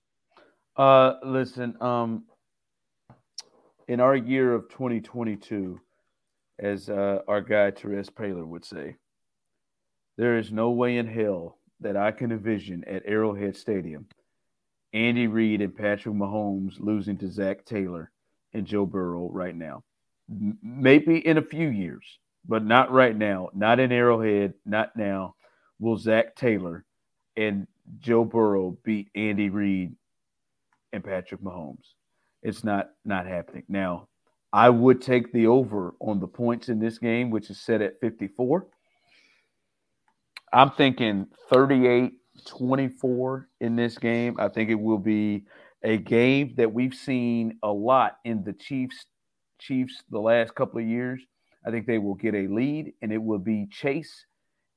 Uh, listen, um, in our year of twenty twenty-two, as uh, our guy Therese Paylor would say, there is no way in hell that I can envision at Arrowhead Stadium Andy Reid and Patrick Mahomes losing to Zach Taylor and Joe Burrow right now. M- maybe in a few years, but not right now. Not in Arrowhead, not now. Will Zach Taylor and Joe Burrow beat Andy Reid and Patrick Mahomes? It's not not happening. Now, I would take the over on the points in this game, which is set at fifty-four. I'm thinking thirty-eight twenty-four in this game. I think it will be a game that we've seen a lot in the Chiefs, Chiefs the last couple of years. I think they will get a lead, and it will be chase,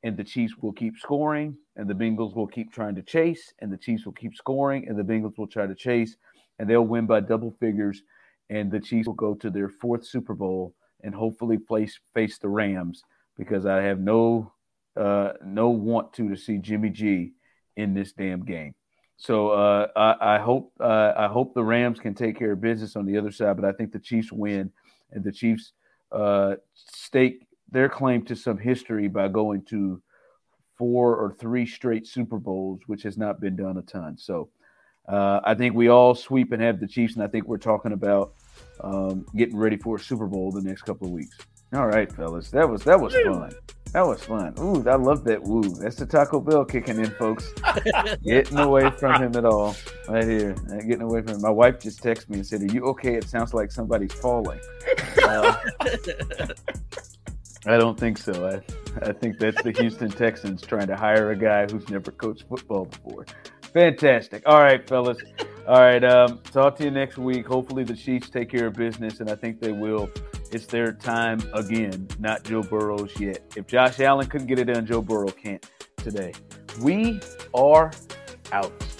and the Chiefs will keep scoring, and the Bengals will keep trying to chase, and the Chiefs will keep scoring, and the Bengals will try to chase, and they'll win by double figures, and the Chiefs will go to their fourth Super Bowl and hopefully place, face the Rams, because I have no uh, no want to to see Jimmy G in this damn game. So uh, I, I hope uh, I hope the Rams can take care of business on the other side, but I think the Chiefs win, and the Chiefs uh, stake their claim to some history by going to four or three straight Super Bowls, which has not been done a ton. So uh, I think we all sweep and have the Chiefs, and I think we're talking about um, getting ready for a Super Bowl the next couple of weeks. All right, fellas, that was that was fun. That was fun. Ooh, I love that woo. That's the Taco Bell kicking in, folks. Getting away from him at all. Right here. Getting away from him. My wife just texted me and said, "Are you okay? It sounds like somebody's falling." Uh, I don't think so. I, I think that's the Houston Texans trying to hire a guy who's never coached football before. Fantastic. All right, fellas. All right. Um, talk to you next week. Hopefully the Chiefs take care of business, and I think they will. It's their time again, not Joe Burrow's yet. If Josh Allen couldn't get it done, Joe Burrow can't today. We are out.